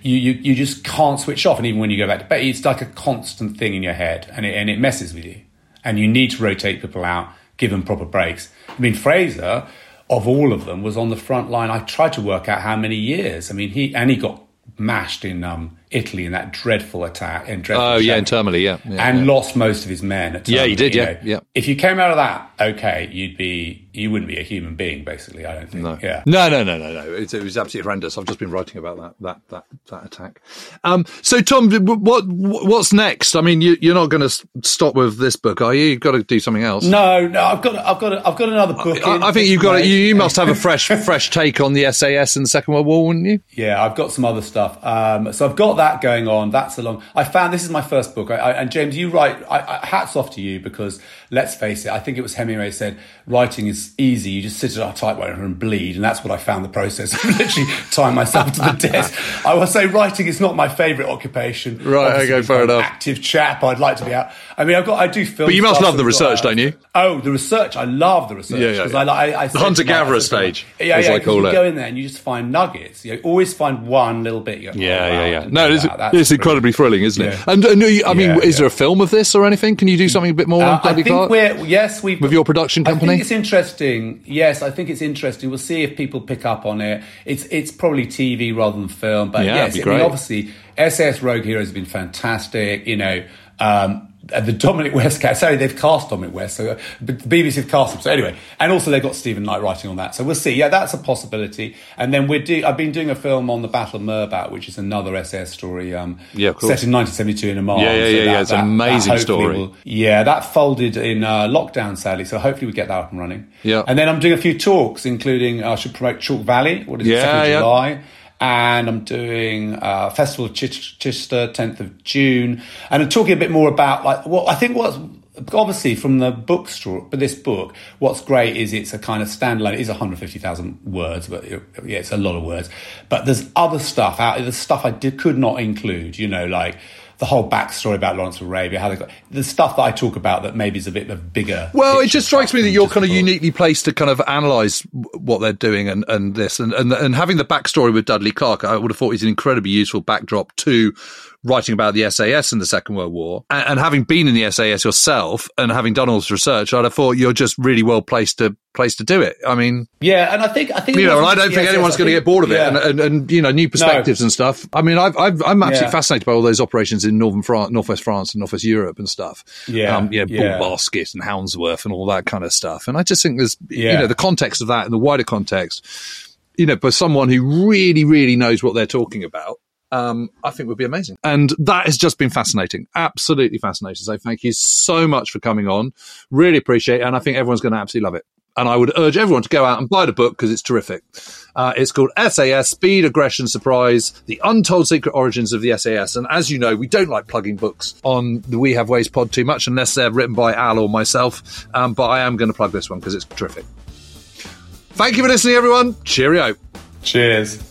you, you, you just can't switch off. And even when you go back to bed, it's like a constant thing in your head, and it, and it messes with you. And you need to rotate people out, give them proper breaks. I mean, Fraser, of all of them, was on the front line. I tried to work out how many years. I mean, he and he got mashed in um, Italy in that dreadful attack. In dreadful oh, yeah, in Termoli, yeah. yeah and yeah. lost most of his men at Termoli. Yeah, he did, yeah, yeah. If you came out of that, okay, you'd be, you wouldn't be a human being, basically, I don't think. No, yeah. no, no, no, no. no. It, it was absolutely horrendous. I've just been writing about that that that, that attack. Um, so, Tom, what what's next? I mean, you, you're not going to stop with this book, are you? You've got to do something else. No, no, I've got, I've got, I've got another book. I, in I think you've got, you, you must have a fresh, fresh take on the S A S in the Second World War, wouldn't you? Yeah, I've got some other stuff. Um, so I've got that going on. That's a long. I found this is my first book. I, I, and James, you write. I, I, hats off to you because let's face it. I think it was Hemingway said writing is easy. You just sit at a typewriter and bleed, and that's what I found the process of literally tying myself to the desk. I will say writing is not my favourite occupation. Right. Obviously, okay. Fair enough. Active chap. I'd like to be out. I mean, I've got. I do film. But you must love the research, got, uh, don't you? Oh, the research. I love the research. Yeah, yeah, yeah. I, I, I the hunter-gatherer stage. Like, yeah, yeah. I call you it. Go in there and you just find nuggets. You always find one little bit. Yeah, yeah, yeah. No, it's, it's incredibly thrilling, isn't it? Yeah. And, and you, I mean, yeah, is yeah. there a film of this or anything? Can you do something a bit more uh, on Dudley Clarke? I think we're, yes, we've... With your production company? I think it's interesting. Yes, I think it's interesting. We'll see if people pick up on it. It's it's probably T V rather than film, but yeah, yes, I mean, obviously, S A S Rogue Heroes has been fantastic, you know, um, the Dominic West cast. Sorry, they've cast Dominic West, so the B B C have cast him. So anyway, and also they've got Stephen Knight writing on that. So we'll see. Yeah, that's a possibility. And then we're do. I've been doing a film on the Battle of Merbach, which is another S A S story. Um, yeah, of course. Set in nineteen seventy-two in Amman. Yeah, yeah, so yeah, that, yeah. It's that, an amazing that story. Will, yeah, that folded in uh, lockdown, sadly. So hopefully we get that up and running. Yeah. And then I'm doing a few talks, including I uh, should promote Chalk Valley. What is it? Yeah, second of yeah. July. And I'm doing uh, Festival of Chich- Chichester, tenth of June. And I'm talking a bit more about, like, well, I think what's, obviously, from the book story, but this book, what's great is it's a kind of standalone. It is one hundred fifty thousand words, but it, yeah, it's a lot of words. But there's other stuff out there, the stuff I did, could not include, you know, like the whole backstory about Lawrence of Arabia, how they got the stuff that I talk about that maybe is a bit of bigger. Well, it just strikes me that you're kind of uniquely placed to kind of analyse what they're doing and, and this. And, and and having the backstory with Dudley Clarke, I would have thought is an incredibly useful backdrop to writing about the S A S in the Second World War, and, and having been in the S A S yourself and having done all this research, I'd have thought you're just really well placed to place to do it. I mean, yeah, and I think I think you know, and I don't think anyone's going to get bored of it, yeah. and, and and you know, new perspectives no. and stuff. I mean, I've, I've, I'm absolutely yeah. fascinated by all those operations in northern France, northwest France, and northwest Europe and stuff. Yeah, um, yeah, yeah. Ballbasket and Hounsworth and all that kind of stuff. And I just think there's yeah. you know the context of that and the wider context. You know, but someone who really, really knows what they're talking about, um, I think would be amazing. And that has just been fascinating. Absolutely fascinating. So thank you so much for coming on. Really appreciate it. And I think everyone's going to absolutely love it. And I would urge everyone to go out and buy the book because it's terrific. Uh, it's called S A S, Speed, Aggression, Surprise, The Untold Secret Origins of the S A S. And as you know, we don't like plugging books on the We Have Ways pod too much unless they're written by Al or myself. Um, but I am going to plug this one because it's terrific. Thank you for listening, everyone. Cheerio. Cheers.